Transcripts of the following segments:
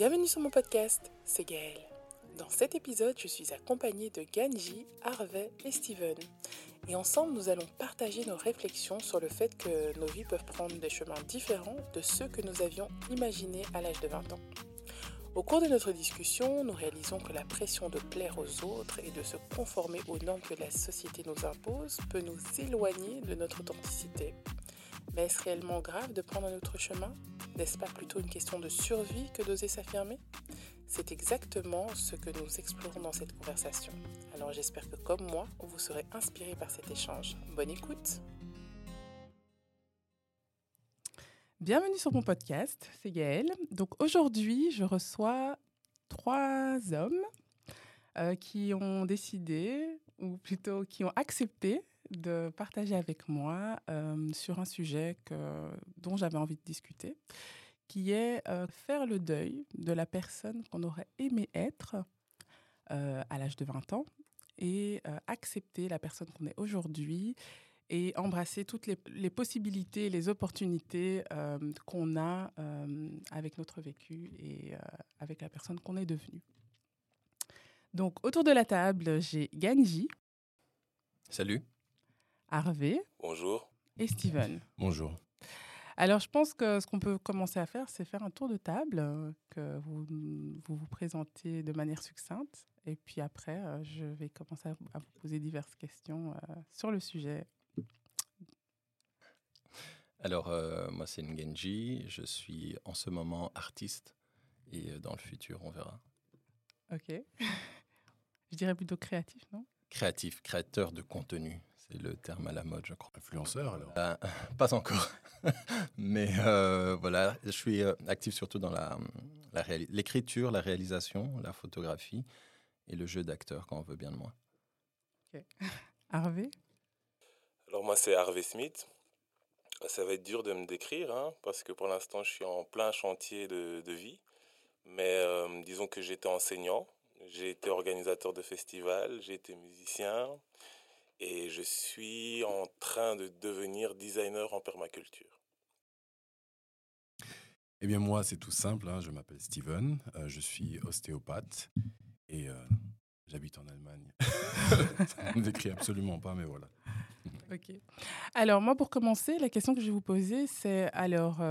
Bienvenue sur mon podcast, c'est Gaëlle. Dans cet épisode, je suis accompagnée de Nganji, Harvey et Steven. Et ensemble, nous allons partager nos réflexions sur le fait que nos vies peuvent prendre des chemins différents de ceux que nous avions imaginés à l'âge de 20 ans. Au cours de notre discussion, nous réalisons que la pression de plaire aux autres et de se conformer aux normes que la société nous impose peut nous éloigner de notre authenticité. Mais est-ce réellement grave de prendre un autre chemin ? N'est-ce pas plutôt une question de survie que d'oser s'affirmer ? C'est exactement ce que nous explorons dans cette conversation. Alors j'espère que comme moi, vous serez inspirés par cet échange. Bonne écoute ! Bienvenue sur mon podcast, c'est Gaëlle. Donc aujourd'hui, je reçois 3 hommes qui ont décidé, ou plutôt qui ont accepté de partager avec moi sur un sujet dont j'avais envie de discuter, qui est faire le deuil de la personne qu'on aurait aimé être à l'âge de 20 ans et accepter la personne qu'on est aujourd'hui et embrasser toutes les possibilités, les opportunités qu'on a avec notre vécu et avec la personne qu'on est devenue. Donc, autour de la table, j'ai Nganji. Salut. Harvey. Bonjour. Et Steven. Bonjour. Alors, je pense que ce qu'on peut commencer à faire, c'est faire un tour de table, que vous présentez de manière succincte. Et puis après, je vais commencer à vous poser diverses questions sur le sujet. Alors, moi, c'est Nganji. Je suis en ce moment artiste et dans le futur, on verra. Ok. Je dirais plutôt créatif, non ? Créatif, créateur de contenu. C'est le terme à la mode, je crois. Influenceur, alors ? Pas encore. Mais voilà, je suis actif surtout dans l'écriture, la réalisation, la photographie et le jeu d'acteur quand on veut bien de moi. Ok. Harvey ? Alors, moi, c'est Harvey Smith. Ça va être dur de me décrire, parce que pour l'instant, je suis en plein chantier de vie. Mais disons que j'étais enseignant, j'ai été organisateur de festivals, j'ai été musicien et je suis en train de devenir designer en permaculture. Eh bien, moi, c'est tout simple. Je m'appelle Steven, je suis ostéopathe et j'habite en Allemagne. Ça ne me décrit absolument pas, mais voilà. Ok. Alors, moi, pour commencer, la question que je vais vous poser, c'est, alors,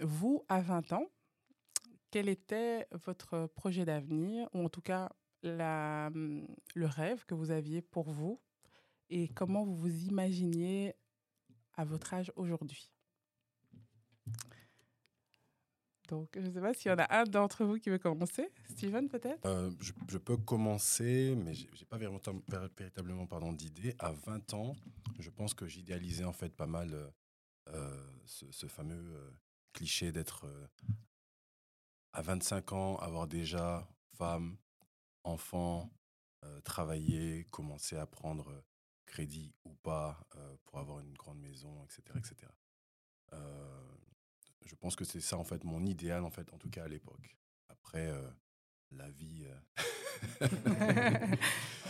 vous, à 20 ans, quel était votre projet d'avenir, ou en tout cas, le rêve que vous aviez pour vous, et comment vous vous imaginiez à votre âge aujourd'hui ? Donc, je ne sais pas s'il y en a un d'entre vous qui veut commencer. Steven, peut-être ? Je peux commencer, mais je n'ai pas véritablement d'idée. À 20 ans, je pense que j'idéalisais en fait pas mal ce fameux cliché d'être à 25 ans, avoir déjà femme, enfant, travailler, commencer à prendre crédit ou pas pour avoir une grande maison, etc. etc. Je pense que c'est ça, en fait, mon idéal, en fait, en tout cas à l'époque. Après, la vie...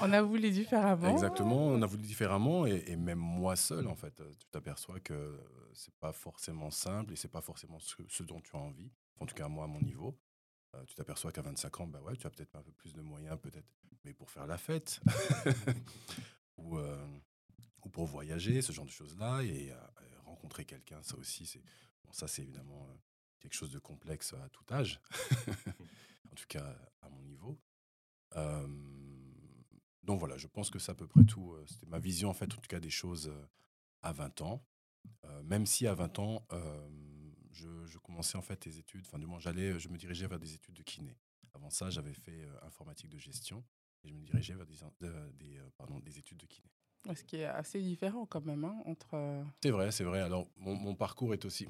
On a voulu différemment. Exactement, on a voulu différemment. Et même moi seul, en fait, tu t'aperçois que c'est pas forcément simple et c'est pas forcément ce dont tu as envie. En tout cas, moi, à mon niveau. Tu t'aperçois qu'à 25 ans, bah ouais, tu as peut-être un peu plus de moyens, peut-être, mais pour faire la fête ou pour voyager, ce genre de choses-là. Et rencontrer quelqu'un, ça aussi, c'est... Bon, ça, c'est évidemment quelque chose de complexe à tout âge, en tout cas à mon niveau. Donc voilà, je pense que c'est à peu près tout. C'était ma vision, en fait, en tout cas des choses à 20 ans. Même si à 20 ans, je commençais en fait des études, enfin du moins, je me dirigeais vers des études de kiné. Avant ça, j'avais fait informatique de gestion et je me dirigeais vers des études de kiné. Ce qui est assez différent quand même, entre... C'est vrai. Alors, mon parcours est aussi...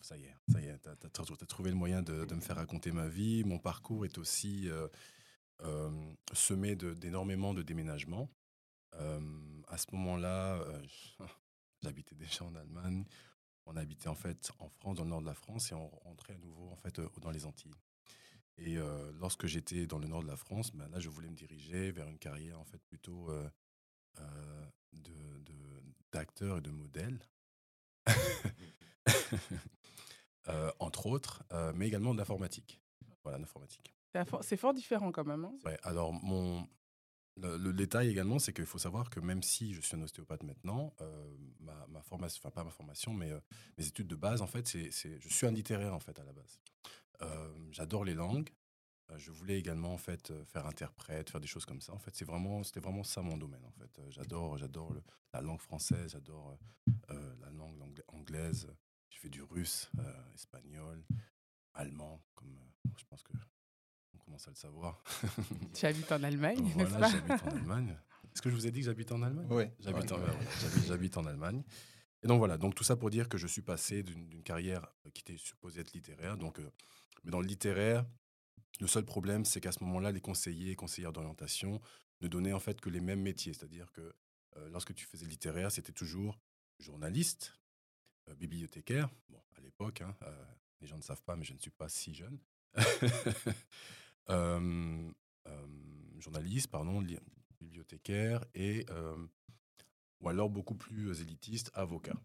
Ça y est, t'as trouvé le moyen de me faire raconter ma vie. Mon parcours est aussi semé d'énormément de déménagements. À ce moment-là, j'habitais déjà en Allemagne. On habitait en fait en France, dans le nord de la France, et on rentrait à nouveau en fait dans les Antilles. Et lorsque j'étais dans le nord de la France, là, je voulais me diriger vers une carrière en fait plutôt... d'acteurs et de modèles, entre autres, mais également de l'informatique. Voilà, l'informatique. C'est fort différent quand même. Hein. Ouais, alors, le détail également, c'est qu'il faut savoir que même si je suis un ostéopathe maintenant, ma formation, enfin pas ma formation, mais mes études de base, en fait, je suis un littéraire en fait à la base. J'adore les langues. Je voulais également en fait faire interprète, faire des choses comme ça. En fait, c'était vraiment ça mon domaine. En fait, j'adore la langue française, j'adore la langue anglaise. J'ai fait du russe, espagnol, allemand, comme je pense que. On commence à le savoir. Tu habites en Allemagne, voilà, n'est-ce pas ? J'habite en Allemagne. Est-ce que je vous ai dit que j'habite en Allemagne ? Oui. J'habite en Allemagne. Et donc voilà, donc tout ça pour dire que je suis passé d'une carrière qui était supposée être littéraire. Donc, mais dans le littéraire, le seul problème, c'est qu'à ce moment-là, les conseillers et conseillères d'orientation ne donnaient en fait que les mêmes métiers. C'est-à-dire que lorsque tu faisais littéraire, c'était toujours journaliste, bibliothécaire. Bon, à l'époque, hein, les gens ne savent pas, mais je ne suis pas si jeune. Journaliste, bibliothécaire et ou alors beaucoup plus élitiste, avocat.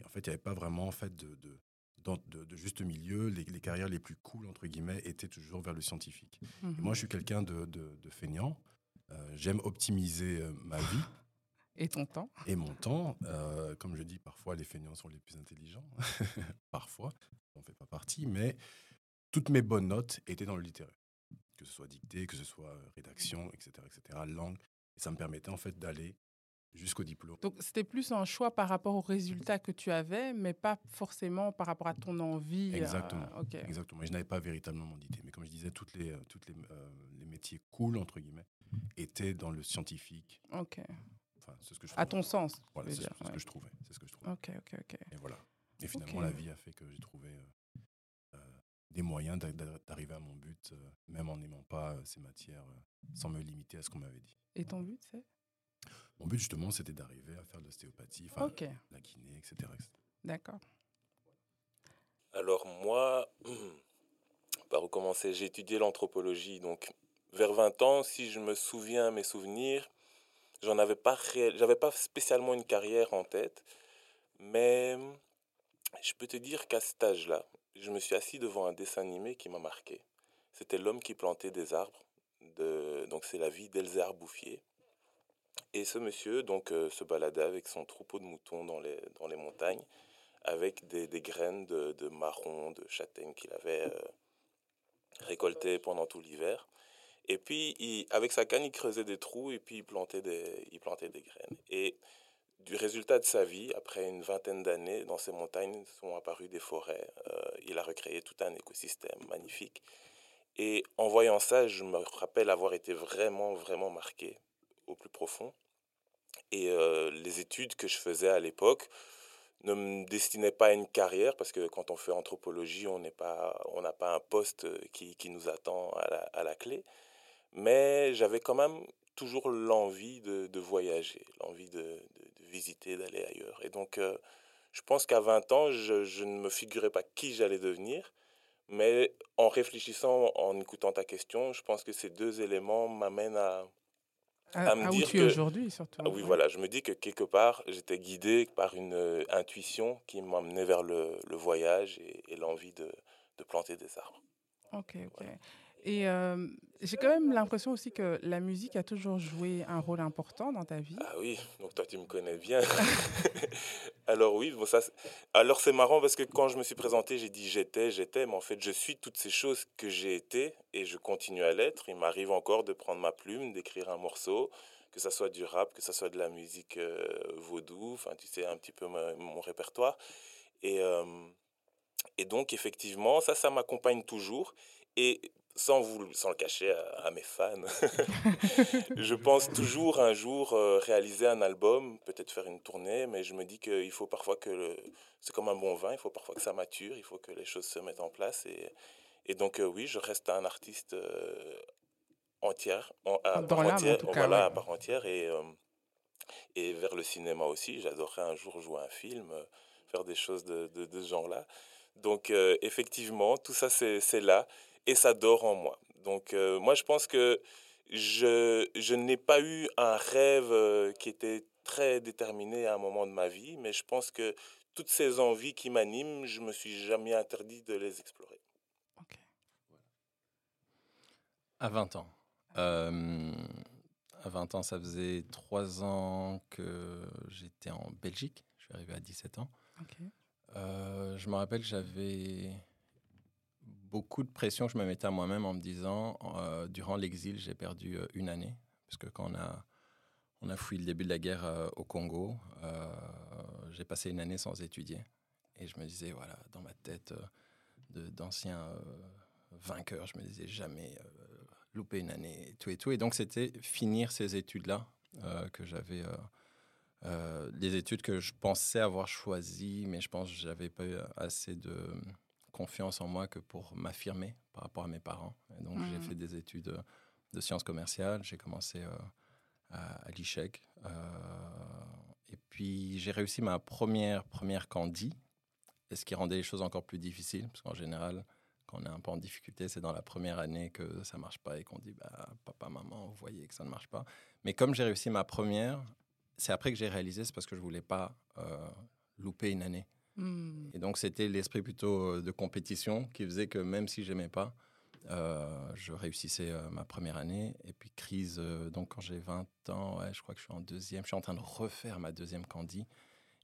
Et en fait, il n'y avait pas vraiment en fait de juste milieu. Les carrières les plus cool entre guillemets étaient toujours vers le scientifique. Mm-hmm. Et moi, je suis quelqu'un de feignant. J'aime optimiser ma vie. Et ton temps. Et mon temps. Comme je dis, parfois les feignants sont les plus intelligents. Parfois, on ne fait pas partie, mais toutes mes bonnes notes étaient dans le littéraire, que ce soit dictée, que ce soit rédaction, etc., langue. Et ça me permettait en fait d'aller jusqu'au diplôme. Donc c'était plus un choix par rapport aux résultats que tu avais, mais pas forcément par rapport à ton envie. Exactement. Okay. Exactement. Et je n'avais pas véritablement d'idée. Mais comme je disais, les métiers cool entre guillemets étaient dans le scientifique. Ok. Enfin, c'est ce que je. À ton sens. Voilà, c'est ce que je trouvais. Ok. Et voilà. Et finalement, la vie a fait que j'ai trouvé. Des moyens d'arriver à mon but, même en n'aimant pas ces matières, sans me limiter à ce qu'on m'avait dit. Et ton but, c'est ? Mon but, justement, c'était d'arriver à faire de l'ostéopathie, la kiné, etc. D'accord. Alors moi, par où commencer ? J'ai étudié l'anthropologie, donc vers 20 ans, si je me souviens, mes souvenirs, j'avais pas spécialement une carrière en tête, mais je peux te dire qu'à cet âge-là, je me suis assis devant un dessin animé qui m'a marqué. C'était L'homme qui plantait des arbres. Donc c'est la vie d'Elzéar Bouffier. Et ce monsieur donc, se baladait avec son troupeau de moutons dans les montagnes, avec des graines de marron, de châtaigne qu'il avait récoltées pendant tout l'hiver. Et puis, avec sa canne, il creusait des trous et puis il plantait des graines. Et du résultat de sa vie, après une vingtaine d'années, dans ces montagnes sont apparues des forêts. Il a recréé tout un écosystème magnifique. Et en voyant ça, je me rappelle avoir été vraiment, vraiment marqué au plus profond. Et les études que je faisais à l'époque ne me destinaient pas à une carrière, parce que quand on fait anthropologie, on n'a pas un poste qui nous attend à la clé. Mais j'avais quand même toujours l'envie de voyager, l'envie de visiter, d'aller ailleurs. Et donc, je pense qu'à 20 ans, je ne me figurais pas qui j'allais devenir. Mais en réfléchissant, en écoutant ta question, je pense que ces deux éléments m'amènent à me dire où tu es aujourd'hui, surtout. Ah, oui, voilà. Je me dis que quelque part, j'étais guidé par une intuition qui m'amenait vers le voyage et l'envie de planter des arbres. Ok. Voilà. Et j'ai quand même l'impression aussi que la musique a toujours joué un rôle important dans ta vie. Ah oui, donc toi tu me connais bien. Alors oui, bon, ça, alors c'est marrant parce que quand je me suis présenté, j'ai dit j'étais, mais en fait je suis toutes ces choses que j'ai été et je continue à l'être. Il m'arrive encore de prendre ma plume, d'écrire un morceau, que ça soit du rap, que ça soit de la musique vaudou, enfin tu sais un petit peu mon répertoire. Et donc effectivement ça m'accompagne toujours et sans le cacher à mes fans, je pense toujours un jour réaliser un album, peut-être faire une tournée, mais je me dis qu'il faut parfois que c'est comme un bon vin, il faut parfois que ça mature, il faut que les choses se mettent en place. Et donc oui, je reste un artiste à part entière et vers le cinéma aussi. J'adorerais un jour jouer un film, faire des choses de ce genre-là. Donc effectivement, tout ça c'est là. Et ça dort en moi. Donc, moi, je pense que je n'ai pas eu un rêve qui était très déterminé à un moment de ma vie, mais je pense que toutes ces envies qui m'animent, je ne me suis jamais interdit de les explorer. Ok. À 20 ans. À 20 ans, ça faisait 3 ans que j'étais en Belgique. Je suis arrivé à 17 ans. Okay. Je me rappelle, j'avais beaucoup de pression que je me mettais à moi-même en me disant, durant l'exil, j'ai perdu une année. Parce que quand on a fui le début de la guerre au Congo, j'ai passé une année sans étudier. Et je me disais, voilà, dans ma tête d'ancien vainqueur, je me disais jamais louper une année et tout et tout. Et donc, c'était finir ces études-là que j'avais... les études que je pensais avoir choisies, mais je pense que je n'avais pas eu assez de confiance en moi que pour m'affirmer par rapport à mes parents. Et donc, j'ai fait des études de sciences commerciales. J'ai commencé à l'ICHEC. Et puis, j'ai réussi ma première candie, et ce qui rendait les choses encore plus difficiles, parce qu'en général, quand on est un peu en difficulté, c'est dans la première année que ça ne marche pas et qu'on dit bah, « Papa, maman, vous voyez que ça ne marche pas ». Mais comme j'ai réussi ma première... C'est après que j'ai réalisé, c'est parce que je ne voulais pas louper une année. Mmh. Et donc, c'était l'esprit plutôt de compétition qui faisait que même si je n'aimais pas, je réussissais ma première année. Et puis, crise, donc quand j'ai 20 ans, ouais, je crois que je suis en deuxième. Je suis en train de refaire ma deuxième candie.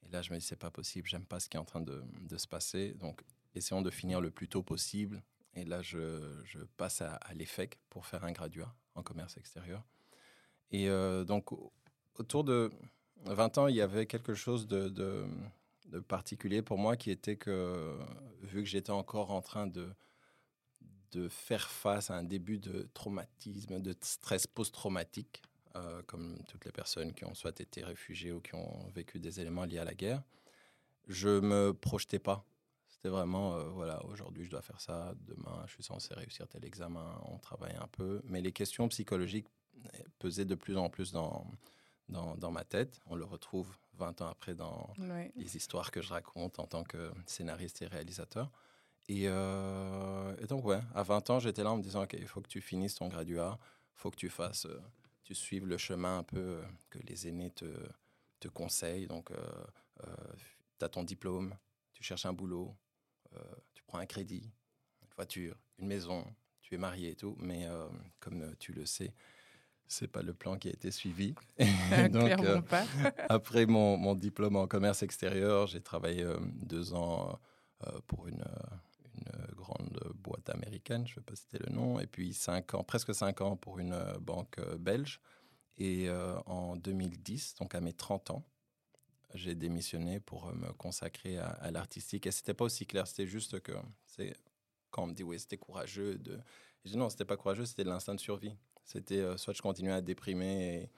Et là, je me dis, c'est pas possible, j'aime pas ce qui est en train de se passer. Donc, essayons de finir le plus tôt possible. Et là, je passe à l'EFEC pour faire un graduat en commerce extérieur. Et donc... Autour de 20 ans, il y avait quelque chose de particulier pour moi qui était que, vu que j'étais encore en train de faire face à un début de traumatisme, de stress post-traumatique, comme toutes les personnes qui ont soit été réfugiées ou qui ont vécu des éléments liés à la guerre, je ne me projetais pas. C'était vraiment, voilà, aujourd'hui je dois faire ça, demain je suis censé réussir tel examen, on travaille un peu. Mais les questions psychologiques pesaient de plus en plus dans ma tête. On le retrouve 20 ans après dans les histoires que je raconte en tant que scénariste et réalisateur. Et donc, ouais, à 20 ans, j'étais là en me disant, OK, il faut que tu finisses ton graduat, il faut que tu suives le chemin un peu que les aînés te conseillent. Donc, tu as ton diplôme, tu cherches un boulot, tu prends un crédit, une voiture, une maison, tu es marié et tout. Mais comme tu le sais, c'est pas le plan qui a été suivi. Donc, clairement pas. Après mon diplôme en commerce extérieur, j'ai travaillé 2 ans pour une grande boîte américaine, je ne vais pas citer le nom, et puis 5 ans, presque 5 ans pour une banque belge. Et en 2010, donc à mes 30 ans, j'ai démissionné pour me consacrer à l'artistique. Et c'était pas aussi clair, c'était juste que quand on me dit oui, c'était courageux, je dis non, c'était pas courageux, c'était de l'instinct de survie. C'était soit je continuais à déprimer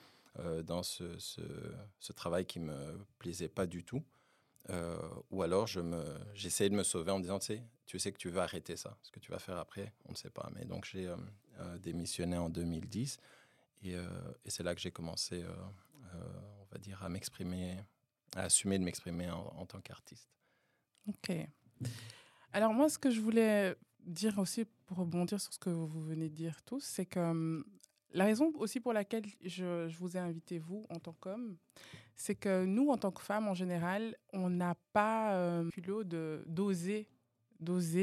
dans ce travail qui ne me plaisait pas du tout, ou alors j'essayais de me sauver en me disant, tu sais que tu vas arrêter ça. Ce que tu vas faire après, on ne sait pas. Mais donc, j'ai démissionné en 2010 et c'est là que j'ai commencé, on va dire, à m'exprimer, à assumer de m'exprimer en tant qu'artiste. OK. Alors moi, ce que je voulais... dire aussi, pour rebondir sur ce que vous venez de dire tous, c'est que la raison aussi pour laquelle je vous ai invité, vous, en tant qu'homme, c'est que nous, en tant que femmes, en général, on n'a pas le culot d'oser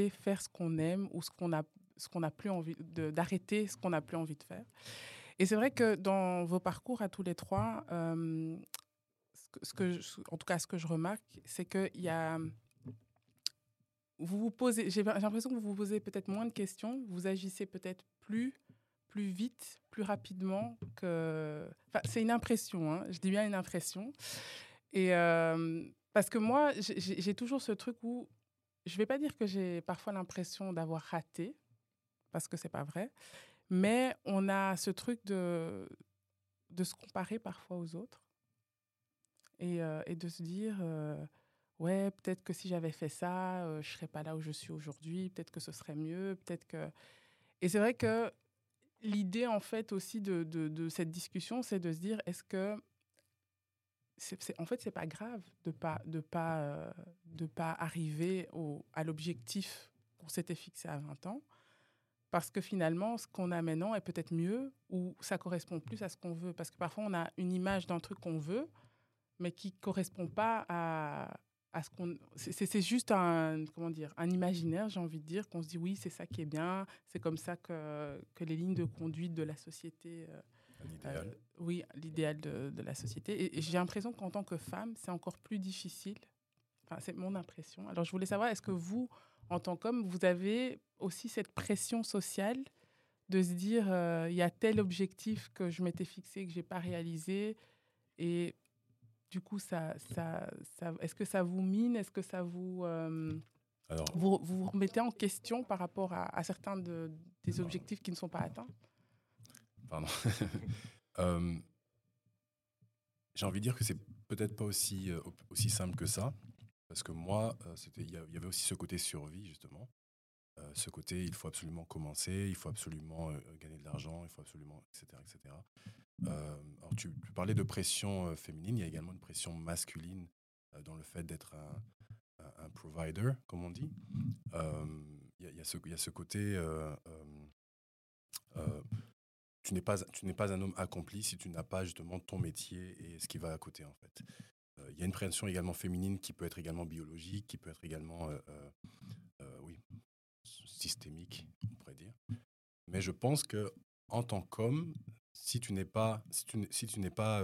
faire ce qu'on aime ou ce qu'on a plus envie, d'arrêter ce qu'on n'a plus envie de faire. Et c'est vrai que dans vos parcours à tous les trois, en tout cas, ce que je remarque, c'est qu'il y a... J'ai l'impression que vous vous posez peut-être moins de questions, vous agissez peut-être plus vite, plus rapidement que... Enfin, c'est une impression, hein, je dis bien une impression. Et parce que moi, j'ai toujours ce truc où, je ne vais pas dire que j'ai parfois l'impression d'avoir raté, parce que ce n'est pas vrai, mais on a ce truc de se comparer parfois aux autres et de se dire... ouais, peut-être que si j'avais fait ça, je ne serais pas là où je suis aujourd'hui, peut-être que ce serait mieux, peut-être que... Et c'est vrai que l'idée, en fait, aussi de cette discussion, c'est de se dire, est-ce que... en fait, ce n'est pas grave de pas arriver à l'objectif qu'on s'était fixé à 20 ans, parce que finalement, ce qu'on a maintenant est peut-être mieux, ou ça correspond plus à ce qu'on veut, parce que parfois, on a une image d'un truc qu'on veut, mais qui ne correspond pas à ce qu'on... C'est juste un, comment dire, un imaginaire, j'ai envie de dire, qu'on se dit oui, c'est ça qui est bien, c'est comme ça que les lignes de conduite de la société... l'idéal. Oui, l'idéal de la société. Et j'ai l'impression qu'en tant que femme, c'est encore plus difficile. Enfin, c'est mon impression. Alors, je voulais savoir, est-ce que vous, en tant qu'homme, vous avez aussi cette pression sociale de se dire, il y a tel objectif que je m'étais fixé, que je n'ai pas réalisé. Et du coup, ça, est-ce que ça vous mine? Est-ce que ça vous... Alors, vous remettez en question par rapport à certains des objectifs qui ne sont pas atteints? Pardon. J'ai envie de dire que c'est peut-être pas aussi simple que ça, parce que moi, il y avait aussi ce côté survie, justement. Ce côté, il faut absolument commencer, il faut absolument gagner de l'argent, il faut absolument, etc. etc. Alors tu parlais de pression féminine, il y a également une pression masculine dans le fait d'être un provider, comme on dit. Il y a ce côté... Tu n'es pas un homme accompli si tu n'as pas justement ton métier et ce qui va à côté, en fait. Il y a une pression également féminine qui peut être également biologique, qui peut être également systémique, on pourrait dire. Mais je pense que en tant qu'homme, si tu n'es pas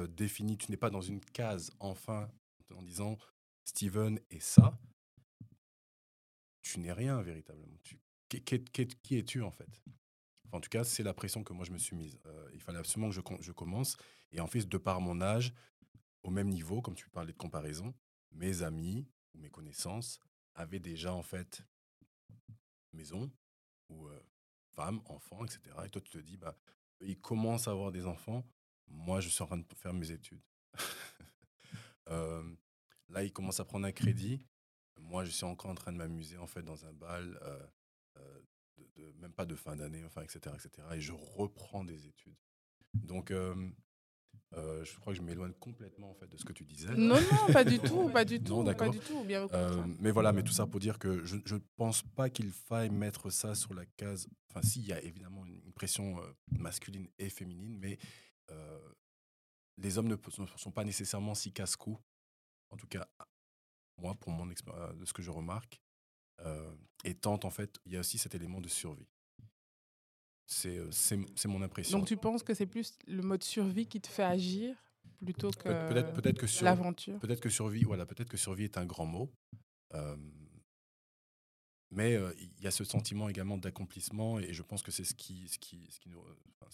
défini, tu n'es pas dans une case enfin en disant Steven est ça, tu n'es rien véritablement. Qui es-tu, en fait? En tout cas, c'est la pression que moi, je me suis mise. Il fallait absolument que je commence. Et en fait, de par mon âge, au même niveau, comme tu parlais de comparaison, mes amis ou mes connaissances avaient déjà, en fait, maison ou femme, enfant, etc. Et toi, tu te dis, bah, ils commencent à avoir des enfants. Moi, je suis en train de faire mes études. Là, ils commencent à prendre un crédit. Moi, je suis encore en train de m'amuser, en fait, dans un bal... même pas de fin d'année, enfin, etc., etc. Et je reprends des études. Donc, je crois que je m'éloigne complètement, en fait, de ce que tu disais. Non, pas du tout, pas du tout. Non, d'accord. Pas du tout, bien au contraire. Mais voilà, mais tout ça pour dire que je ne pense pas qu'il faille mettre ça sur la case... Enfin, si, il y a évidemment une pression masculine et féminine, mais les hommes ne sont pas nécessairement si casse-cou. En tout cas, moi, pour mon expérience, de ce que je remarque, et tente, en fait, il y a aussi cet élément de survie. C'est mon impression. Donc tu penses que c'est plus le mode survie qui te fait agir plutôt que l'aventure? Peut-être que survie, voilà, peut-être que survie est un grand mot. Mais il y a ce sentiment également d'accomplissement, et je pense que c'est ce qui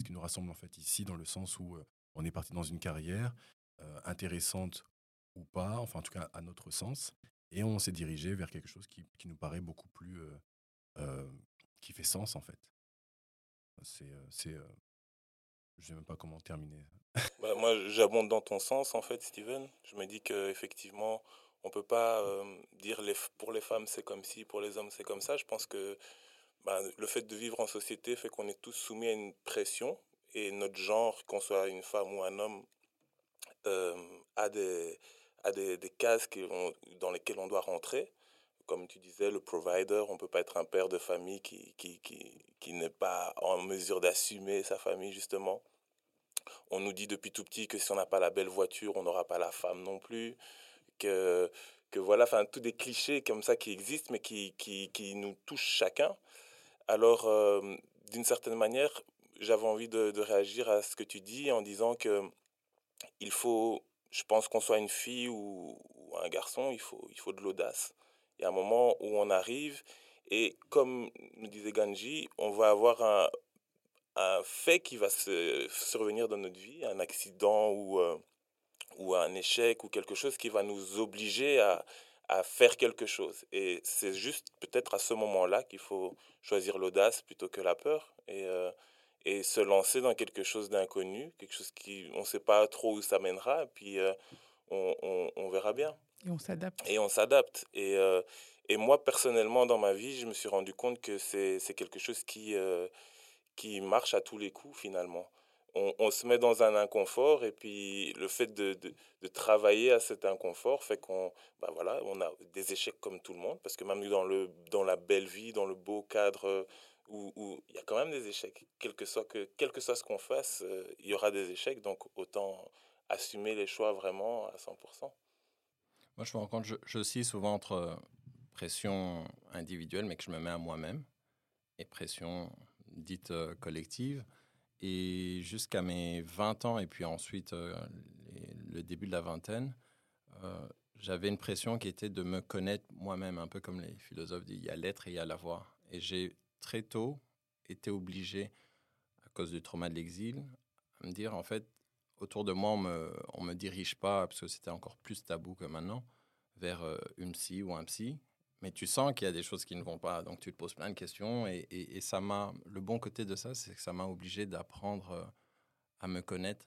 nous rassemble, en fait, ici, dans le sens où on est parti dans une carrière intéressante ou pas, enfin, en tout cas à notre sens. Et on s'est dirigé vers quelque chose qui nous paraît beaucoup plus... qui fait sens, en fait. Je ne sais même pas comment terminer. Bah, moi, j'abonde dans ton sens, en fait, Steven. Je me dis qu'effectivement, on ne peut pas dire pour les femmes, c'est comme ci, pour les hommes, c'est comme ça. Je pense que le fait de vivre en société fait qu'on est tous soumis à une pression. Et notre genre, qu'on soit une femme ou un homme, a des cases dans lesquelles on doit rentrer. Comme tu disais, le provider, on ne peut pas être un père de famille qui n'est pas en mesure d'assumer sa famille, justement. On nous dit depuis tout petit que si on n'a pas la belle voiture, on n'aura pas la femme non plus. Que voilà, enfin, tous des clichés comme ça qui existent, mais qui nous touchent chacun. Alors, d'une certaine manière, j'avais envie de réagir à ce que tu dis en disant qu'il faut... Je pense qu'on soit une fille ou un garçon, il faut de l'audace. Il y a un moment où on arrive et, comme nous disait Nganji, on va avoir un fait qui va se survenir dans notre vie, un accident ou un échec ou quelque chose qui va nous obliger à faire quelque chose. Et c'est juste peut-être à ce moment-là qu'il faut choisir l'audace plutôt que la peur et se lancer dans quelque chose d'inconnu, quelque chose on ne sait pas trop où ça mènera, et puis on verra bien. Et on s'adapte. Et moi, personnellement, dans ma vie, je me suis rendu compte que c'est quelque chose qui marche à tous les coups, finalement. On se met dans un inconfort, et puis le fait de travailler à cet inconfort fait qu'on a des échecs comme tout le monde, parce que même dans la belle vie, dans le beau cadre... où il y a quand même des échecs. Quel que soit ce qu'on fasse, il y aura des échecs, donc autant assumer les choix vraiment à 100%. Moi, je me rends compte, je suis souvent entre pression individuelle, mais que je me mets à moi-même, et pression dite collective. Et jusqu'à mes 20 ans, et puis ensuite le début de la vingtaine, j'avais une pression qui était de me connaître moi-même, un peu comme les philosophes disent, il y a l'être et il y a l'avoir. Et j'ai très tôt été obligé, à cause du trauma de l'exil, à me dire, en fait, autour de moi, on me dirige pas, parce que c'était encore plus tabou que maintenant, vers une psy ou un psy. Mais tu sens qu'il y a des choses qui ne vont pas, donc tu te poses plein de questions. Et ça m'a, le bon côté de ça, c'est que ça m'a obligé d'apprendre à me connaître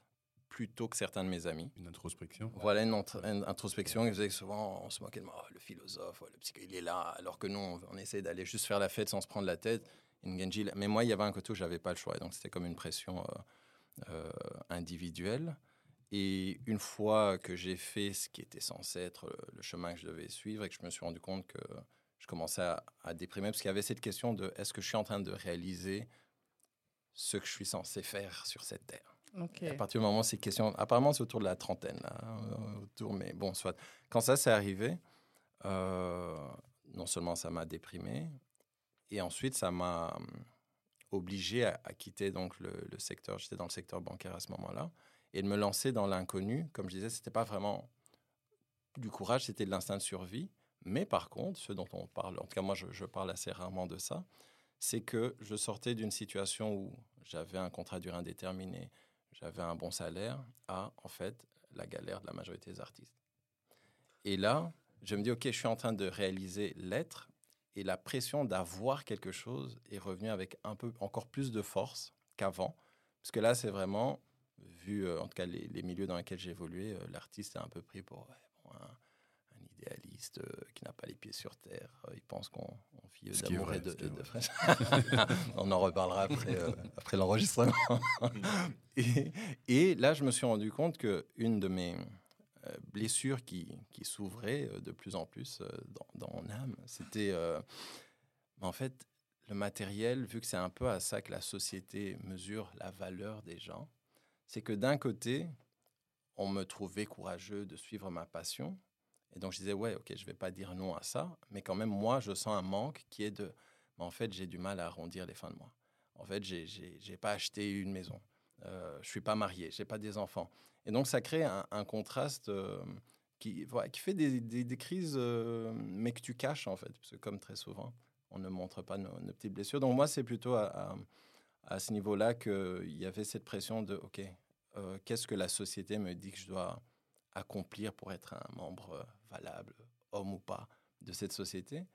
plus tôt que certains de mes amis. Une introspection. Voilà, une introspection. Ils faisaient souvent, on se moquait de moi, le philosophe, le psychologue, il est là, alors que nous, on essaie d'aller juste faire la fête sans se prendre la tête. Nganji, mais moi, il y avait un côté où je n'avais pas le choix, donc c'était comme une pression individuelle. Et une fois que j'ai fait ce qui était censé être le chemin que je devais suivre et que je me suis rendu compte que je commençais à déprimer, parce qu'il y avait cette question de est-ce que je suis en train de réaliser ce que je suis censé faire sur cette terre. Okay. À partir du moment où cette question, apparemment c'est autour de la trentaine, là, mais bon, soit. Quand ça s'est arrivé, non seulement ça m'a déprimé, et ensuite ça m'a obligé à quitter donc, le secteur. J'étais dans le secteur bancaire à ce moment-là. Et de me lancer dans l'inconnu, comme je disais, ce n'était pas vraiment du courage, c'était de l'instinct de survie. Mais par contre, ce dont on parle, en tout cas moi je parle assez rarement de ça, c'est que je sortais d'une situation où j'avais un contrat à durée indéterminée, j'avais un bon salaire, à en fait la galère de la majorité des artistes. Et là, je me dis, ok, je suis en train de réaliser l'être, et la pression d'avoir quelque chose est revenue avec un peu encore plus de force qu'avant. Parce que là, c'est vraiment... vu, en tout cas, les milieux dans lesquels j'ai évolué, l'artiste est un peu pris pour un idéaliste qui n'a pas les pieds sur terre. Il pense qu'on vit d'amour et de fraîche. On en reparlera après l'enregistrement. et là, je me suis rendu compte qu'une de mes blessures qui s'ouvrait de plus en plus dans mon âme, c'était, en fait, le matériel, vu que c'est un peu à ça que la société mesure la valeur des gens. C'est que d'un côté, on me trouvait courageux de suivre ma passion. Et donc, je disais, ouais, ok, je ne vais pas dire non à ça. Mais quand même, moi, je sens un manque qui est de... Mais en fait, j'ai du mal à arrondir les fins de mois. En fait, je n'ai pas acheté une maison. Je ne suis pas marié. Je n'ai pas des enfants. Et donc, ça crée un contraste qui fait des crises, mais que tu caches, en fait. Parce que comme très souvent, on ne montre pas nos petites blessures. Donc, moi, c'est plutôt à ce niveau-là qu'il y avait cette pression de « Ok, qu'est-ce que la société me dit que je dois accomplir pour être un membre valable, homme ou pas, de cette société ?»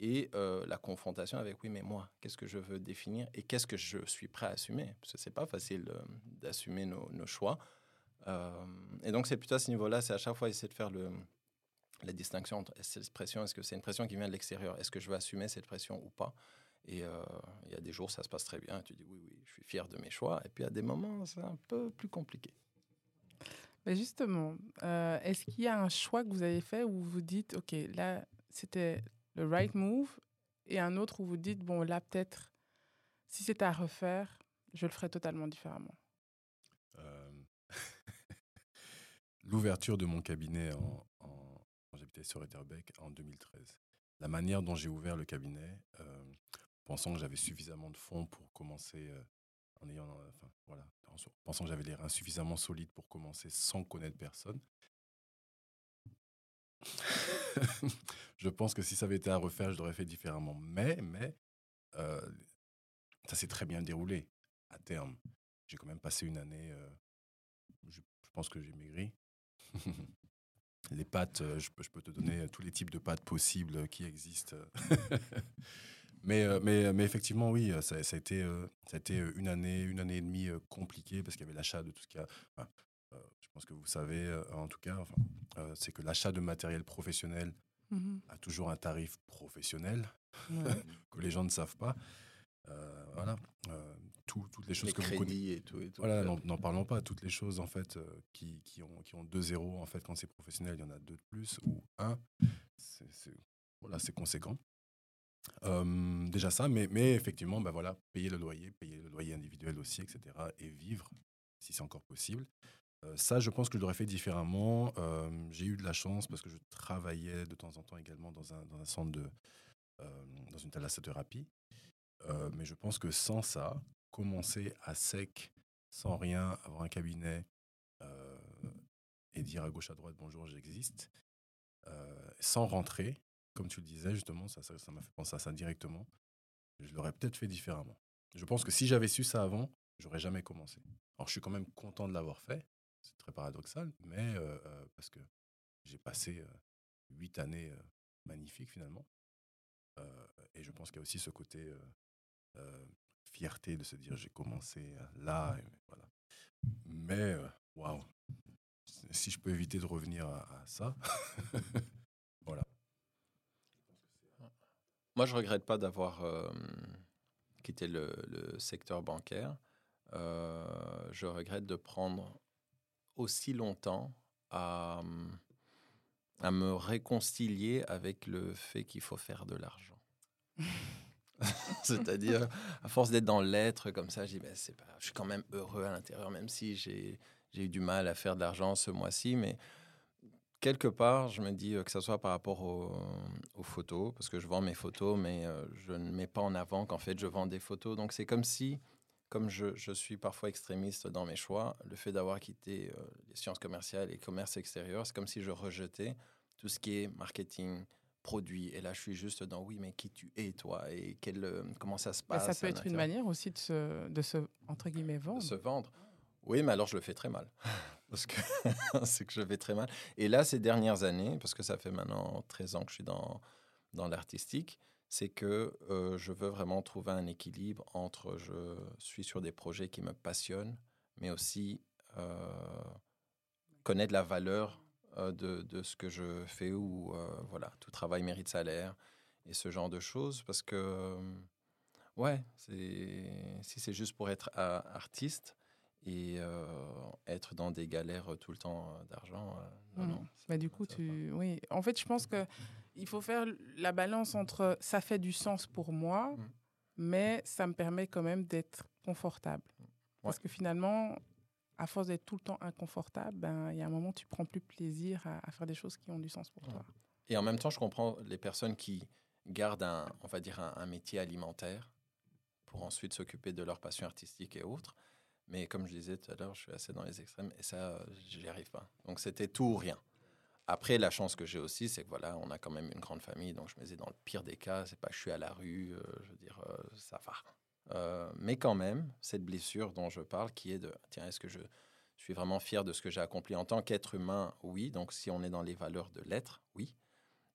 Et la confrontation avec « Oui, mais moi, qu'est-ce que je veux définir et qu'est-ce que je suis prêt à assumer ?» Parce que ce n'est pas facile d'assumer nos choix. Et donc, c'est plutôt à ce niveau-là, c'est à chaque fois essayer de faire la distinction entre cette pression, est-ce que c'est une pression qui vient de l'extérieur ? Est-ce que je veux assumer cette pression ou pas ? Et il y a des jours, ça se passe très bien. Tu dis, oui, je suis fier de mes choix. Et puis, à des moments, c'est un peu plus compliqué. Mais justement, est-ce qu'il y a un choix que vous avez fait où vous dites, OK, là, c'était le right move, et un autre où vous dites, bon, là, peut-être, si c'était à refaire, je le ferais totalement différemment? L'ouverture de mon cabinet, quand j'habitais sur Ederbeck, en 2013. La manière dont j'ai ouvert le cabinet... pensant que j'avais suffisamment de fonds pour commencer, pensant que j'avais les reins suffisamment solides pour commencer sans connaître personne. Je pense que si ça avait été à refaire, je l'aurais fait différemment. Mais ça s'est très bien déroulé à terme. J'ai quand même passé une année, je pense que j'ai maigri. Les pâtes, je peux te donner tous les types de pâtes possibles qui existent. Mais effectivement, oui, ça a été une année et demie compliquée parce qu'il y avait l'achat de tout ce qu'il y a. Enfin, je pense que vous savez, en tout cas, c'est que l'achat de matériel professionnel a toujours un tarif professionnel que les gens ne savent pas. Voilà. Toutes les choses les que vous connaissez. Et tout. Voilà, n'en parlons pas. Toutes les choses, en fait, qui ont 2 zéros, en fait, quand c'est professionnel, il y en a 2 de plus ou 1. Voilà, c'est conséquent. Déjà ça, mais effectivement, payer le loyer individuel aussi, etc. et vivre, si c'est encore possible. Ça, je pense que je l'aurais fait différemment. J'ai eu de la chance parce que je travaillais de temps en temps également dans un centre dans une thalassothérapie. Mais je pense que sans ça, commencer à sec, sans rien, avoir un cabinet et dire à gauche, à droite, bonjour, j'existe, sans rentrer, comme tu le disais justement, ça m'a fait penser à ça directement, je l'aurais peut-être fait différemment. Je pense que si j'avais su ça avant, j'aurais jamais commencé. Alors, je suis quand même content de l'avoir fait, c'est très paradoxal, mais parce que j'ai passé 8 années magnifiques finalement. Et je pense qu'il y a aussi ce côté fierté de se dire j'ai commencé là, et voilà. Mais waouh, si je peux éviter de revenir à ça, voilà. Moi, je regrette pas d'avoir quitté le secteur bancaire. Je regrette de prendre aussi longtemps à me réconcilier avec le fait qu'il faut faire de l'argent. C'est-à-dire, à force d'être dans l'être comme ça, je dis, ben, c'est pas, je suis quand même heureux à l'intérieur, même si j'ai eu du mal à faire de l'argent ce mois-ci. Mais quelque part, je me dis que ce soit par rapport aux photos, parce que je vends mes photos, mais je ne mets pas en avant qu'en fait, je vends des photos. Donc, c'est comme si, comme je suis parfois extrémiste dans mes choix, le fait d'avoir quitté les sciences commerciales et commerce extérieur, c'est comme si je rejetais tout ce qui est marketing, produit. Et là, je suis juste dans, oui, mais qui tu es, toi, et comment ça se passe. Mais ça peut être une manière aussi de se entre guillemets, vendre. De se vendre. Oui, mais alors je le fais très mal. Parce que c'est que je vais très mal. Et là, ces dernières années, parce que ça fait maintenant 13 ans que je suis dans l'artistique, c'est que je veux vraiment trouver un équilibre entre je suis sur des projets qui me passionnent, mais aussi connaître la valeur de ce que je fais, où voilà, tout travail mérite salaire et ce genre de choses. Parce que, ouais, si c'est juste pour être artiste et être dans des galères tout le temps d'argent, non. Bah, du coup, oui. En fait, je pense que il faut faire la balance entre ça fait du sens pour moi, mais ça me permet quand même d'être confortable. Ouais. Parce que finalement, à force d'être tout le temps inconfortable, ben, il y a un moment où tu ne prends plus plaisir à faire des choses qui ont du sens pour toi. Et en même temps, je comprends les personnes qui gardent on va dire un métier alimentaire pour ensuite s'occuper de leur passion artistique et autres. Mais comme je disais tout à l'heure, je suis assez dans les extrêmes et ça, je n'y arrive pas. Donc, c'était tout ou rien. Après, la chance que j'ai aussi, c'est que voilà, on a quand même une grande famille, donc je me disais dans le pire des cas, c'est pas que je suis à la rue, je veux dire, ça va. Mais quand même, cette blessure dont je parle, qui est de, tiens, est-ce que je suis vraiment fier de ce que j'ai accompli en tant qu'être humain? Oui, donc si on est dans les valeurs de l'être, oui.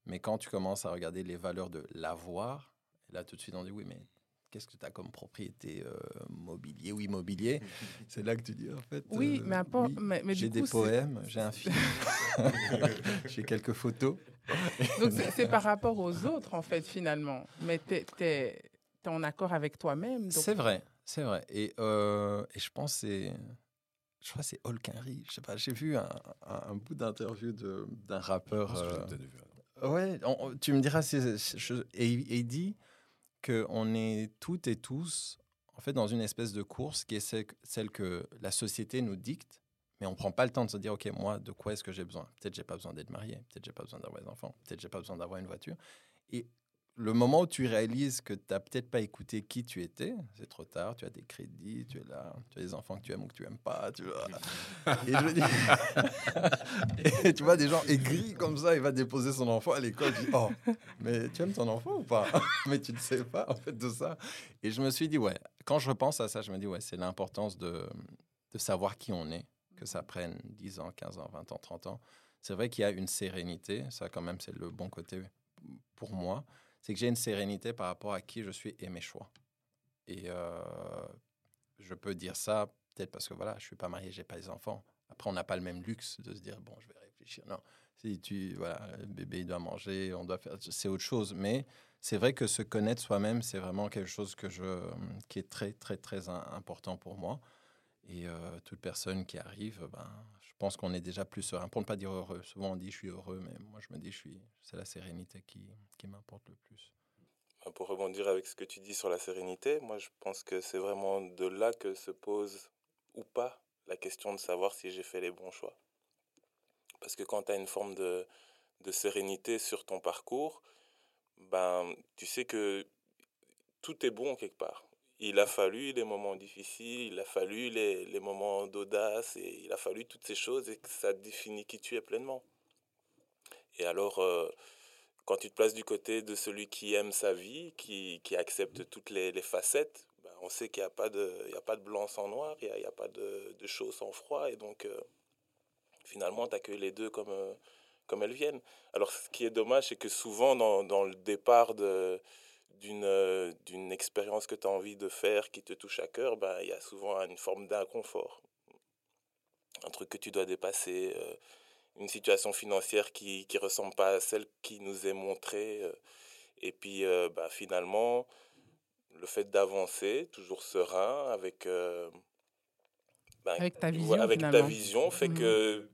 Mais quand tu commences à regarder les valeurs de l'avoir, là tout de suite on dit oui, mais qu'est-ce que tu as comme propriété mobilier ou immobilier? C'est là que tu dis, en fait, oui, mais, oui, mais j'ai du coup, des poèmes, j'ai un film, j'ai quelques photos. Donc, c'est par rapport aux autres, en fait, finalement. Mais tu es en accord avec toi-même. Donc... C'est vrai. Et je pense que c'est Holkinry. Je sais pas, j'ai vu un bout d'interview d'un rappeur. Ouais, tu me diras, et il dit... qu'on est toutes et tous, en fait, dans une espèce de course qui est celle que la société nous dicte, mais on ne prend pas le temps de se dire, OK, moi, de quoi est-ce que j'ai besoin? Peut-être je n'ai pas besoin d'être marié, peut-être je n'ai pas besoin d'avoir des enfants, peut-être je n'ai pas besoin d'avoir une voiture. Et le moment où tu réalises que tu n'as peut-être pas écouté qui tu étais, c'est trop tard, tu as des crédits, tu es là, tu as des enfants que tu aimes ou que tu n'aimes pas, tu vois. Et je dis... Et tu vois des gens aigris comme ça, il va déposer son enfant à l'école, je dis, oh, mais tu aimes ton enfant ou pas? Mais tu ne sais pas, en fait, de ça. Et je me suis dit, ouais, quand je repense à ça, je me dis, ouais, c'est l'importance de savoir qui on est, que ça prenne 10 ans, 15 ans, 20 ans, 30 ans. C'est vrai qu'il y a une sérénité, ça quand même, c'est le bon côté pour moi. C'est que j'ai une sérénité par rapport à qui je suis et mes choix. Et je peux dire ça, peut-être parce que voilà, je ne suis pas marié, je n'ai pas les enfants. Après, on n'a pas le même luxe de se dire, bon, je vais réfléchir. Non, si voilà, le bébé il doit manger, on doit faire... C'est autre chose. Mais c'est vrai que se connaître soi-même, c'est vraiment quelque chose qui est très, très, très important pour moi. Et toute personne qui arrive, ben, je pense qu'on est déjà plus serein. Pour ne pas dire heureux. Souvent, on dit « je suis heureux », mais moi, je me dis « c'est la sérénité qui m'importe le plus ». Pour rebondir avec ce que tu dis sur la sérénité, moi, je pense que c'est vraiment de là que se pose ou pas la question de savoir si j'ai fait les bons choix. Parce que quand tu as une forme de sérénité sur ton parcours, ben, tu sais que tout est bon quelque part. Il a fallu les moments difficiles, il a fallu les moments d'audace, et il a fallu toutes ces choses et que ça définit qui tu es pleinement. Et alors, quand tu te places du côté de celui qui aime sa vie, qui accepte toutes les facettes, ben on sait qu'il n'y a pas de blanc sans noir, il n'y a pas de chaud sans froid. Et donc, finalement, tu accueilles les deux comme elles viennent. Alors, ce qui est dommage, c'est que souvent, dans le départ d'une expérience que tu as envie de faire, qui te touche à cœur, ben, y a souvent une forme d'inconfort. Un truc que tu dois dépasser, une situation financière qui ressemble pas à celle qui nous est montrée. Et puis, ben, finalement, le fait d'avancer, toujours serein, avec ta vision, fait que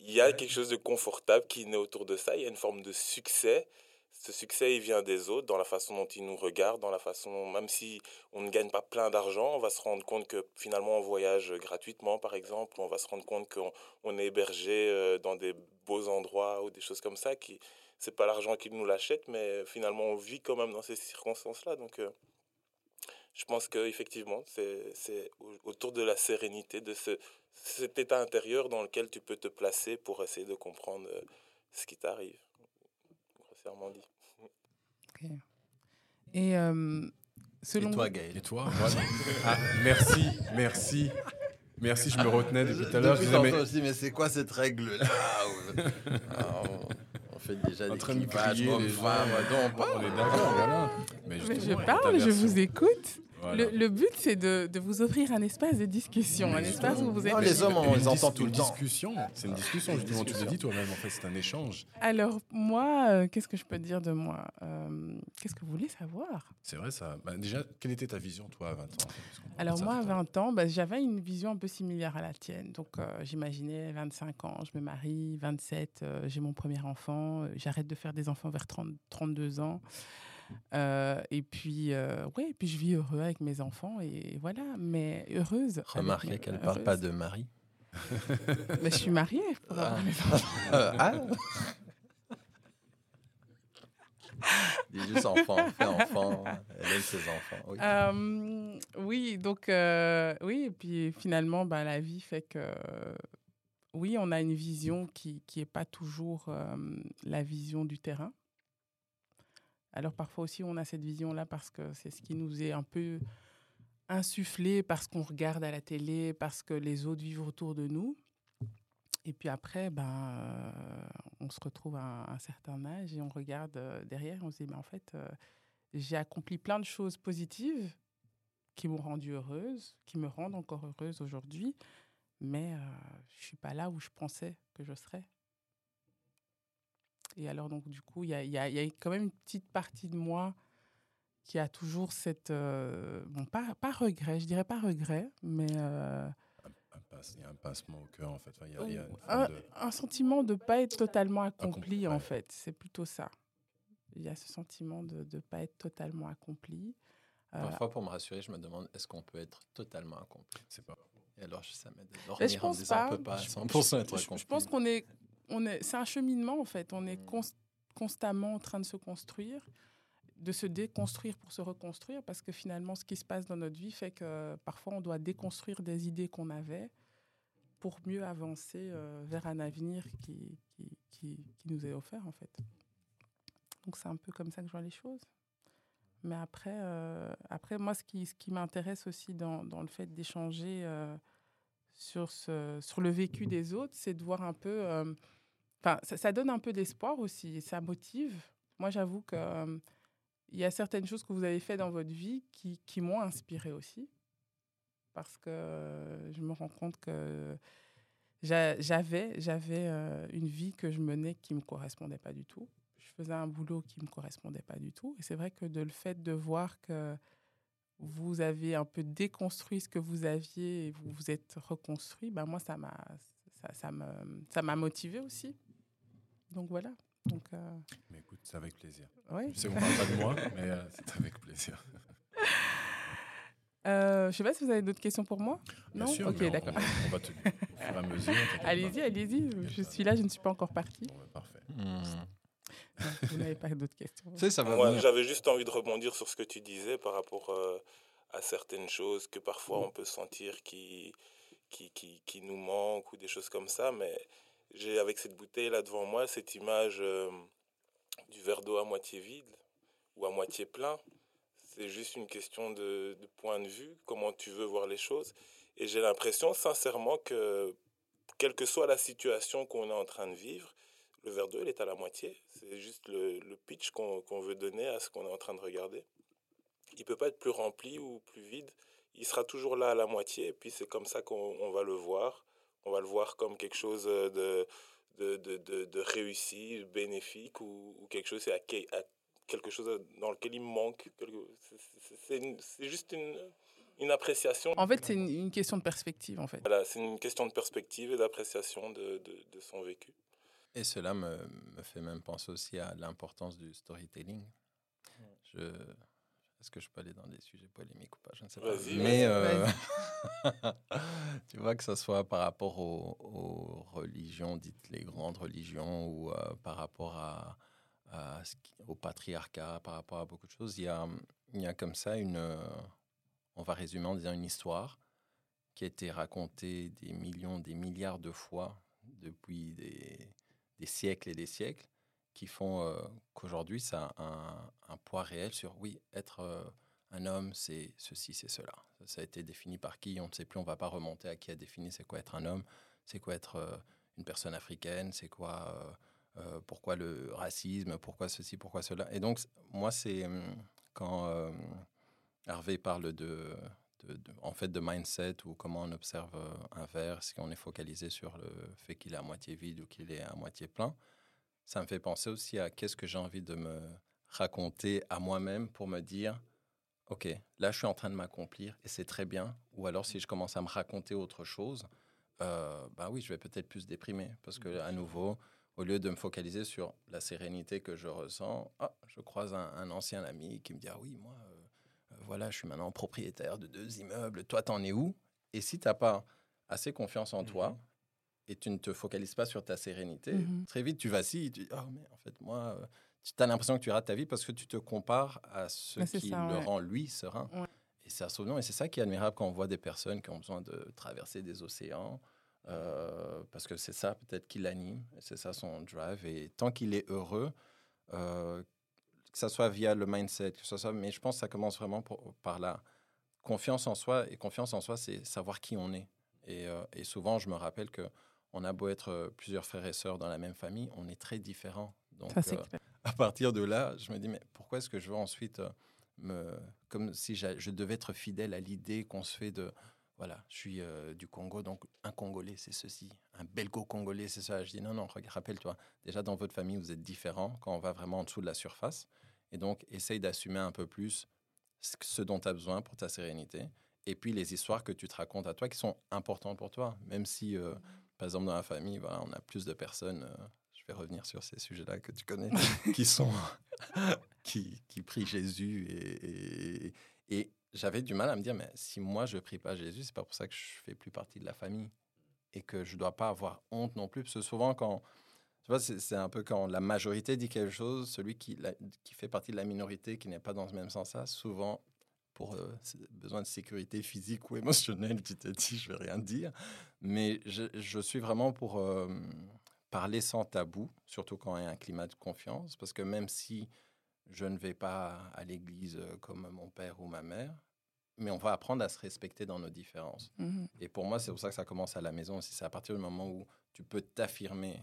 il y a quelque chose de confortable qui naît autour de ça. Il y a une forme de succès. Ce succès, il vient des autres, dans la façon dont ils nous regardent, dans la façon, même si on ne gagne pas plein d'argent, on va se rendre compte que finalement on voyage gratuitement, par exemple, on va se rendre compte qu'on est hébergé dans des beaux endroits ou des choses comme ça. C'est pas l'argent qui nous l'achète, mais finalement on vit quand même dans ces circonstances-là. Donc, je pense qu'effectivement, c'est autour de la sérénité, de cet état intérieur dans lequel tu peux te placer pour essayer de comprendre ce qui t'arrive. Dit. Okay. Et toi, Gaëlle. Et toi, voilà. Ah, merci, je me retenais depuis tout à l'heure. Je disais, mais c'est quoi cette règle-là? On fait déjà des clivages, je vous écoute. Voilà. Le but, c'est de vous offrir un espace de discussion, un espace où vous êtes... Les hommes, on les entend tout le temps. C'est une discussion, justement. Tu le dis toi-même, en fait, c'est un échange. Alors, moi, qu'est-ce que je peux te dire de moi ? Qu'est-ce que vous voulez savoir ? C'est vrai, ça. Bah, déjà, quelle était ta vision, toi, à 20 ans ? Alors, moi, à 20 ans, bah, j'avais une vision un peu similaire à la tienne. Donc, j'imaginais 25 ans, je me marie, 27, j'ai mon premier enfant, j'arrête de faire des enfants vers 32 ans. Et puis je vis heureux avec mes enfants et voilà, mais heureuse. Remarquez qu'elle ne parle pas de mari. Mais je suis mariée pour avoir mes enfants. Dis juste enfant, fais enfant, elle aime ses enfants. Oui, donc, et puis finalement, ben, la vie fait que... Oui, on a une vision qui n'est pas toujours la vision du terrain. Alors parfois aussi, on a cette vision-là parce que c'est ce qui nous est un peu insufflé, parce qu'on regarde à la télé, parce que les autres vivent autour de nous. Et puis après, on se retrouve à un certain âge et on regarde derrière et on se dit, mais en fait, j'ai accompli plein de choses positives qui m'ont rendue heureuse, qui me rendent encore heureuse aujourd'hui, mais je ne suis pas là où je pensais que je serais. Et alors, donc, du coup, il y a quand même une petite partie de moi qui a toujours cette... pas regret, je dirais pas regret, mais... Il y a un pincement au cœur, en fait. Enfin, un sentiment de ne pas être totalement accompli, en fait. C'est plutôt ça. Il y a ce sentiment de ne pas être totalement accompli. Parfois, pour me rassurer, je me demande, est-ce qu'on peut être totalement accompli ? C'est pas... Et alors, ça m'aide à dormir en disant, on ne peut pas 100% être accompli. Je pense qu'on est... c'est un cheminement, en fait. On est constamment en train de se construire, de se déconstruire pour se reconstruire, parce que finalement, ce qui se passe dans notre vie fait que parfois, on doit déconstruire des idées qu'on avait pour mieux avancer vers un avenir qui nous est offert, en fait. Donc, c'est un peu comme ça que je vois les choses. Mais après, moi, ce qui m'intéresse aussi dans le fait d'échanger... Sur le vécu des autres, c'est de voir un peu... ça donne un peu d'espoir aussi, et ça motive. Moi, j'avoue qu'il y a certaines choses que vous avez faites dans votre vie qui m'ont inspirée aussi, parce que je me rends compte que j'avais une vie que je menais qui ne me correspondait pas du tout. Je faisais un boulot qui ne me correspondait pas du tout. Et c'est vrai que le fait de voir que... vous avez un peu déconstruit ce que vous aviez et vous vous êtes reconstruit, ben moi, ça m'a motivée aussi. Donc, voilà. Donc, Mais écoute, c'est avec plaisir. Ouais. Je sais qu'on ne parle pas de moi, mais c'est avec plaisir. Je sais pas si vous avez d'autres questions pour moi. Bien non sûr, ok, d'accord. On va te au fur et à mesure. Allez-y, allez-y. Je suis là, je ne suis pas encore partie. Bon, parfait. Non, vous n'avez pas d'autres questions. Ça va venir. J'avais juste envie de rebondir sur ce que tu disais par rapport à certaines choses que parfois on peut sentir qui nous manquent ou des choses comme ça. Mais j'ai avec cette bouteille là devant moi cette image du verre d'eau à moitié vide ou à moitié plein. C'est juste une question de point de vue, comment tu veux voir les choses. Et j'ai l'impression, sincèrement, que quelle que soit la situation qu'on est en train de vivre, le verre d'eau, il est à la moitié. C'est juste le pitch qu'on veut donner à ce qu'on est en train de regarder. Il ne peut pas être plus rempli ou plus vide. Il sera toujours là à la moitié. Et puis, c'est comme ça qu'on va le voir. On va le voir comme quelque chose de réussi, bénéfique ou quelque chose à quelque chose dans lequel il me manque. C'est juste une appréciation. En fait, c'est une question de perspective. En fait. Voilà, c'est une question de perspective et d'appréciation de son vécu. Et cela me fait même penser aussi à l'importance du storytelling. Est-ce que je peux aller dans des sujets polémiques ou pas ? Je ne sais pas. Vas-y, mais tu vois, que ce soit par rapport aux religions, dites les grandes religions, ou par rapport au patriarcat, par rapport à beaucoup de choses, il y a comme ça on va résumer en disant une histoire qui a été racontée des millions, des milliards de fois depuis des siècles et des siècles, qui font qu'aujourd'hui ça a un poids réel sur être un homme, c'est ceci, c'est cela, ça a été défini par qui, on ne sait plus, on ne va pas remonter à qui a défini c'est quoi être un homme, c'est quoi être une personne africaine, c'est quoi pourquoi le racisme, pourquoi ceci, pourquoi cela. Et donc, moi, c'est quand Harvey parle en fait, de mindset, ou comment on observe un verre, si on est focalisé sur le fait qu'il est à moitié vide ou qu'il est à moitié plein, ça me fait penser aussi à qu'est-ce que j'ai envie de me raconter à moi-même pour me dire, OK, là, je suis en train de m'accomplir et c'est très bien. Ou alors, si je commence à me raconter autre chose, je vais peut-être plus déprimer parce que, à nouveau... Au lieu de me focaliser sur la sérénité que je ressens, je croise un ancien ami qui me dit « Ah oui, moi, je suis maintenant propriétaire de 2 immeubles, toi, t'en es où ?» Et si t'as pas assez confiance en toi et tu ne te focalises pas sur ta sérénité, très vite, tu vacilles, tu dis « Ah, mais en fait, moi, tu as l'impression que tu rates ta vie parce que tu te compares à ce qui le rend, lui, serein. Ouais. » Et c'est assommant, et c'est ça qui est admirable quand on voit des personnes qui ont besoin de traverser des océans, parce que c'est ça peut-être qui l'anime, c'est ça son drive, et tant qu'il est heureux, que ça soit via le mindset, mais je pense que ça commence vraiment par la confiance en soi, et confiance en soi, c'est savoir qui on est, et souvent je me rappelle qu'on a beau être plusieurs frères et sœurs dans la même famille, on est très différents, donc ça, à partir de là, je me dis mais pourquoi est-ce que je veux ensuite comme si je devais être fidèle à l'idée qu'on se fait de voilà, je suis du Congo, donc un Congolais, c'est ceci. Un Belgo-Congolais, c'est ça. Je dis non, rappelle-toi. Déjà, dans votre famille, vous êtes différents quand on va vraiment en dessous de la surface. Et donc, essaye d'assumer un peu plus ce dont tu as besoin pour ta sérénité. Et puis, les histoires que tu te racontes à toi qui sont importantes pour toi. Même si, par exemple, dans la famille, voilà, on a plus de personnes... je vais revenir sur ces sujets-là que tu connais, qui prient Jésus et j'avais du mal à me dire, mais si moi, je ne prie pas Jésus, ce n'est pas pour ça que je ne fais plus partie de la famille et que je ne dois pas avoir honte non plus. Parce que souvent, c'est un peu quand la majorité dit quelque chose, celui qui fait partie de la minorité, qui n'est pas dans ce même sens-là, souvent, pour besoin de sécurité physique ou émotionnelle, tu te dis, je ne vais rien dire. Mais je suis vraiment pour parler sans tabou, surtout quand il y a un climat de confiance, parce que même si... Je ne vais pas à l'église comme mon père ou ma mère, mais on va apprendre à se respecter dans nos différences. Et pour moi, c'est pour ça que ça commence à la maison aussi. C'est à partir du moment où tu peux t'affirmer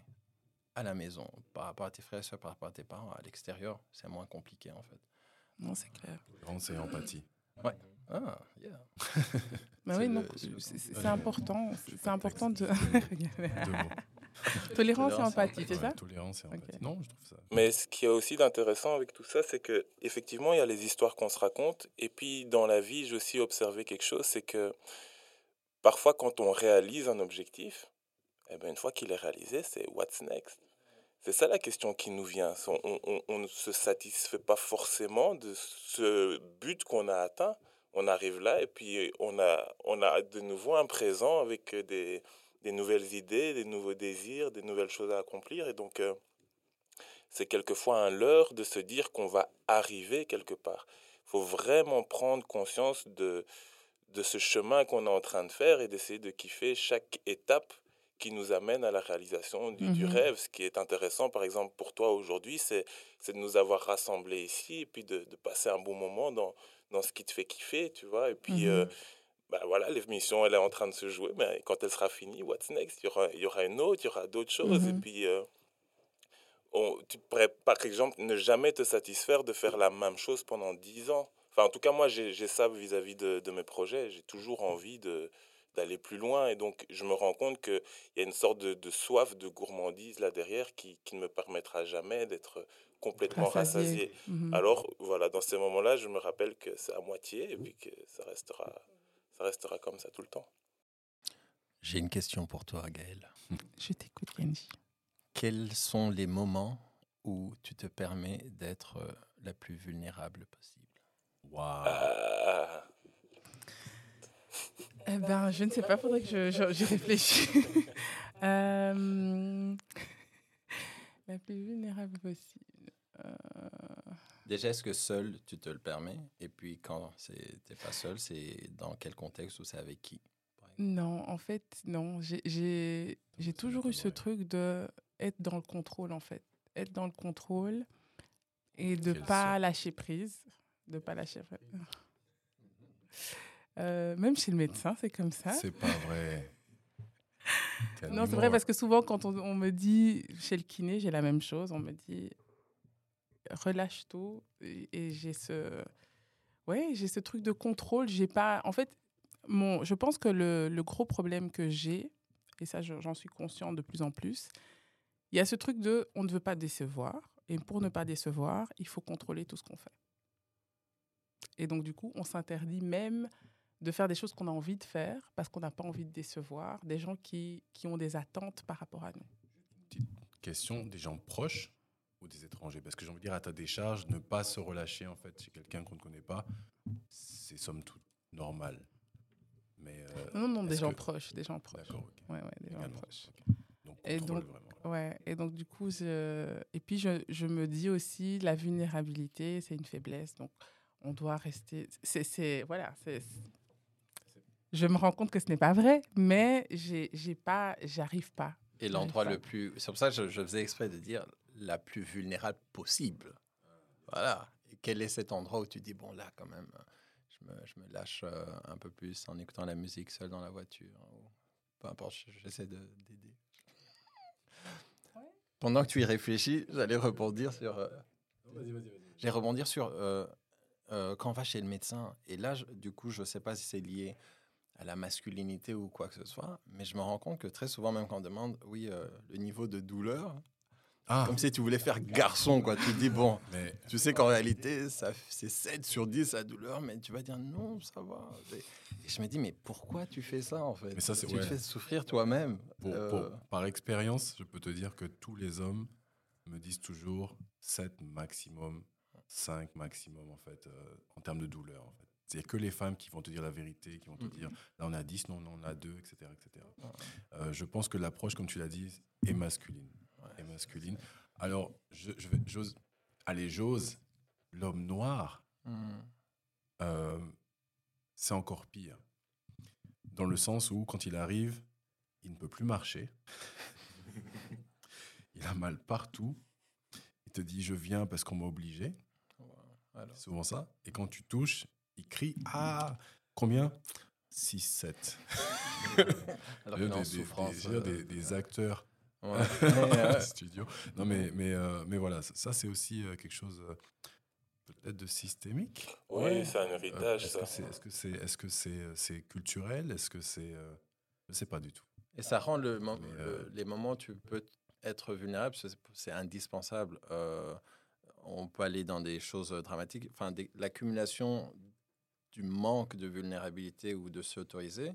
à la maison, par rapport à tes frères et soeurs, par rapport à tes parents, à l'extérieur, c'est moins compliqué en fait. Non, c'est clair. C'est empathie. Ouais. Ah, yeah. Bah oui, non, c'est important. C'est important de... Tolérance et empathie, c'est ça ? Tolérance et empathie. Non, je trouve ça. Mais ce qui est aussi d'intéressant avec tout ça, c'est que effectivement, il y a les histoires qu'on se raconte. Et puis, dans la vie, j'ai aussi observé quelque chose, c'est que parfois, quand on réalise un objectif, une fois qu'il est réalisé, c'est what's next. C'est ça la question qui nous vient. On ne se satisfait pas forcément de ce but qu'on a atteint. on arrive là et puis on a de nouveau un présent avec des nouvelles idées, des nouveaux désirs, des nouvelles choses à accomplir. Et donc, c'est quelquefois un leurre de se dire qu'on va arriver quelque part. Il faut vraiment prendre conscience de ce chemin qu'on est en train de faire et d'essayer de kiffer chaque étape qui nous amène à la réalisation du rêve. Ce qui est intéressant, par exemple, pour toi aujourd'hui, c'est de nous avoir rassemblés ici et puis de passer un bon moment dans ce qui te fait kiffer, tu vois. Et puis, voilà, l'émission, elle est en train de se jouer, mais quand elle sera finie, what's next ? Il y aura une autre, il y aura d'autres choses. Et puis, tu pourrais, par exemple, ne jamais te satisfaire de faire la même chose pendant 10 ans. Enfin, en tout cas, moi, j'ai ça vis-à-vis de mes projets. J'ai toujours envie d'aller plus loin. Et donc, je me rends compte qu'il y a une sorte de soif de gourmandise là derrière qui ne me permettra jamais d'être complètement rassasié. Alors, voilà, dans ces moments-là, je me rappelle que c'est à moitié et puis que ça restera comme ça tout le temps. J'ai une question pour toi, Gaëlle. Je t'écoute, Nganji. Quels sont les moments où tu te permets d'être la plus vulnérable possible ? Waouh. Je ne sais pas, faudrait que j'y réfléchisse. La plus vulnérable possible. Déjà, est-ce que seul tu te le permets ? Et puis, quand t'es pas seul, c'est dans quel contexte ou c'est avec qui ? Non, en fait, non. J'ai toujours eu ce truc de être dans le contrôle, en fait. Être dans le contrôle et de pas lâcher prise. De pas lâcher prise. Même chez le médecin, c'est comme ça. C'est pas vrai. Non, c'est vrai parce que souvent, quand on me dit, chez le kiné, j'ai la même chose, on me dit, relâche tout. Et j'ai ce truc de contrôle. J'ai pas... En fait, je pense que le gros problème que j'ai, et ça, j'en suis consciente de plus en plus, il y a ce truc de, on ne veut pas décevoir. Et pour ne pas décevoir, il faut contrôler tout ce qu'on fait. Et donc, du coup, on s'interdit même de faire des choses qu'on a envie de faire parce qu'on n'a pas envie de décevoir des gens qui ont des attentes par rapport à nous. Petite question, des gens proches ou des étrangers ? Parce que j'ai envie de dire, à ta décharge, ne pas se relâcher, en fait, chez quelqu'un qu'on ne connaît pas, c'est somme toute normal. Mais, non, des gens proches. D'accord, OK. Ouais, des gens proches. Okay. Donc, contrôle vraiment. Ouais, et donc, du coup, je me dis aussi, la vulnérabilité, c'est une faiblesse, donc... On doit rester... Je me rends compte que ce n'est pas vrai, mais j'arrive pas. Et l'endroit le plus... C'est pour ça que je faisais exprès de dire la plus vulnérable possible. Voilà. Et quel est cet endroit où tu dis, bon, là, quand même, je me lâche un peu plus en écoutant la musique seule dans la voiture. Ou, peu importe, j'essaie d'aider. Ouais. Pendant que tu y réfléchis, j'allais rebondir sur... Vas-y. J'allais rebondir sur... quand on va chez le médecin, et là, du coup, je ne sais pas si c'est lié à la masculinité ou quoi que ce soit, mais je me rends compte que très souvent, même quand on demande, le niveau de douleur, comme si tu voulais faire garçon, quoi. Tu te dis, bon, mais... tu sais qu'en réalité, c'est 7 sur 10 la douleur, mais tu vas dire, non, ça va. Et je me dis, mais pourquoi tu fais ça, en fait ? Mais ça, tu te fais souffrir toi-même. Par expérience, je peux te dire que tous les hommes me disent toujours 7 maximum. 5 maximum, en fait, en termes de douleur. En fait. C'est que les femmes qui vont te dire la vérité, qui vont te dire, là, on a 10, non, on a 2, etc. Je pense que l'approche, comme tu l'as dit, est masculine. Ouais, est masculine. Alors, j'ose, l'homme noir, c'est encore pire. Dans le sens où, quand il arrive, il ne peut plus marcher. Il a mal partout. Il te dit, je viens parce qu'on m'a obligé. Alors. C'est souvent ça. Et quand tu touches, il crie, combien ? 6, 7. Alors qu'il est en souffrance. Des acteurs studio. Non, mais voilà, ça c'est aussi quelque chose peut-être de systémique. Oui, c'est un héritage. Est-ce que c'est culturel ? Est-ce que c'est... Je ne sais pas du tout. Et ça rend les moments où tu peux... Être vulnérable, c'est indispensable. On peut aller dans des choses dramatiques. Enfin, l'accumulation du manque de vulnérabilité ou de s'autoriser,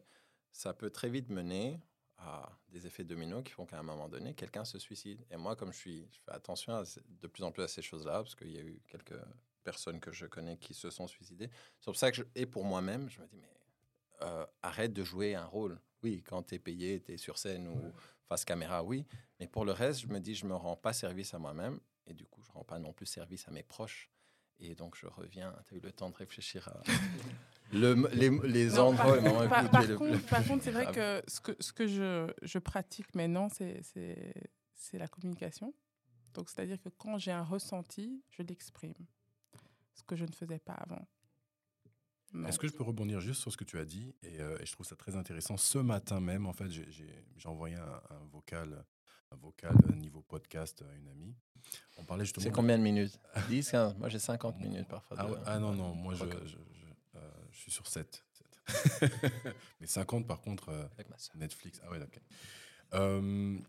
ça peut très vite mener à des effets dominos qui font qu'à un moment donné, quelqu'un se suicide. Et moi, comme je fais attention de plus en plus à ces choses-là, parce qu'il y a eu quelques personnes que je connais qui se sont suicidées. C'est pour ça que, et pour moi-même, je me dis, mais arrête de jouer un rôle. Oui, quand t'es payé, t'es sur scène ou face caméra, oui. Mais pour le reste, je me dis, je me rends pas service à moi-même et du coup, je rends pas non plus service à mes proches. Et donc, je reviens. T'as eu le temps de réfléchir à les endroits. Par contre, c'est vrai que ce que je pratique maintenant, c'est la communication. Donc, c'est-à-dire que quand j'ai un ressenti, je l'exprime. Ce que je ne faisais pas avant. Non. Est-ce que je peux rebondir juste sur ce que tu as dit et je trouve ça très intéressant. Ce matin même, en fait, j'ai envoyé un vocal niveau podcast à une amie. On parlait justement... C'est combien de minutes? 10, 15. Moi, j'ai 50 minutes parfois. Non. Moi, je suis sur 7. Mais 50, par contre, Netflix. Ah ouais, ok.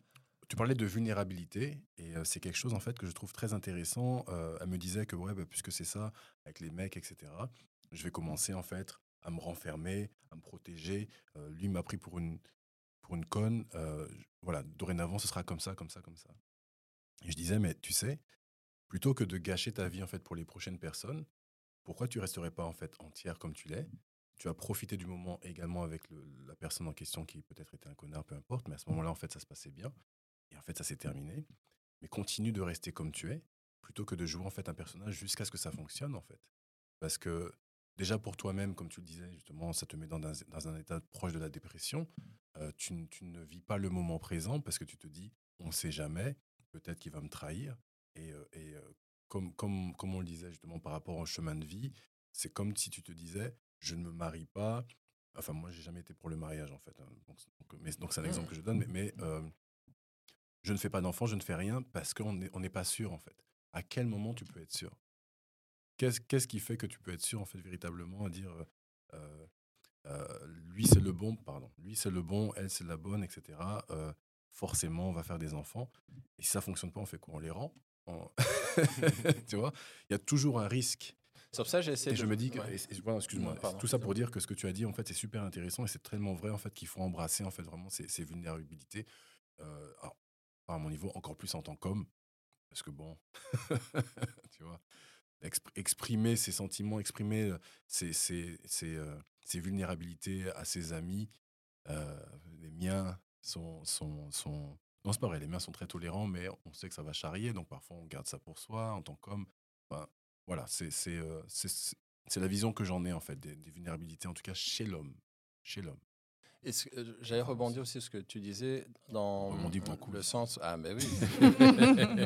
Tu parlais de vulnérabilité et c'est quelque chose, en fait, que je trouve très intéressant. Elle me disait que, puisque c'est ça, avec les mecs, etc., je vais commencer, en fait, à me renfermer, à me protéger. Lui m'a pris pour une conne. Dorénavant, ce sera comme ça. Et je disais, mais tu sais, plutôt que de gâcher ta vie, en fait, pour les prochaines personnes, pourquoi tu resterais pas, en fait, entière comme tu l'es? Tu as profité du moment également avec la personne en question qui peut-être était un connard, peu importe, mais à ce moment-là, en fait, ça se passait bien. Et en fait, ça s'est terminé. Mais continue de rester comme tu es, plutôt que de jouer, en fait, un personnage jusqu'à ce que ça fonctionne, en fait. Parce que déjà pour toi-même, comme tu le disais, justement, ça te met dans un état proche de la dépression. Tu ne vis pas le moment présent parce que tu te dis, on ne sait jamais, peut-être qu'il va me trahir. Et comme on le disait justement par rapport au chemin de vie, c'est comme si tu te disais, je ne me marie pas. Enfin, moi, je n'ai jamais été pour le mariage, en fait. Donc, c'est un exemple que je donne. Mais je ne fais pas d'enfant, je ne fais rien parce qu'on n'est pas sûr, en fait. À quel moment tu peux être sûr ? Qu'est-ce qui fait que tu peux être sûr, en fait, véritablement, à dire lui c'est le bon, elle c'est la bonne, etc. Forcément, on va faire des enfants. Et si ça fonctionne pas, on fait quoi? On les rend. Tu vois, il y a toujours un risque. Sauf ça, j'essaie. Et je me dis, excuse-moi, tout ça pour dire que ce que tu as dit, en fait, c'est super intéressant et c'est tellement vrai, en fait, qu'il faut embrasser, en fait, vraiment ces vulnérabilités. À mon niveau, encore plus en tant qu'homme, parce que bon, tu vois. Exprimer ses sentiments, exprimer ses vulnérabilités à ses amis. Les miens sont... Non, c'est pas vrai, les miens sont très tolérants, mais on sait que ça va charrier, donc parfois on garde ça pour soi en tant qu'homme. Enfin, voilà, c'est la vision que j'en ai, en fait, des vulnérabilités, en tout cas chez l'homme. Est-ce que, j'allais rebondir aussi sur ce que tu disais dans le sens... Ah, mais oui.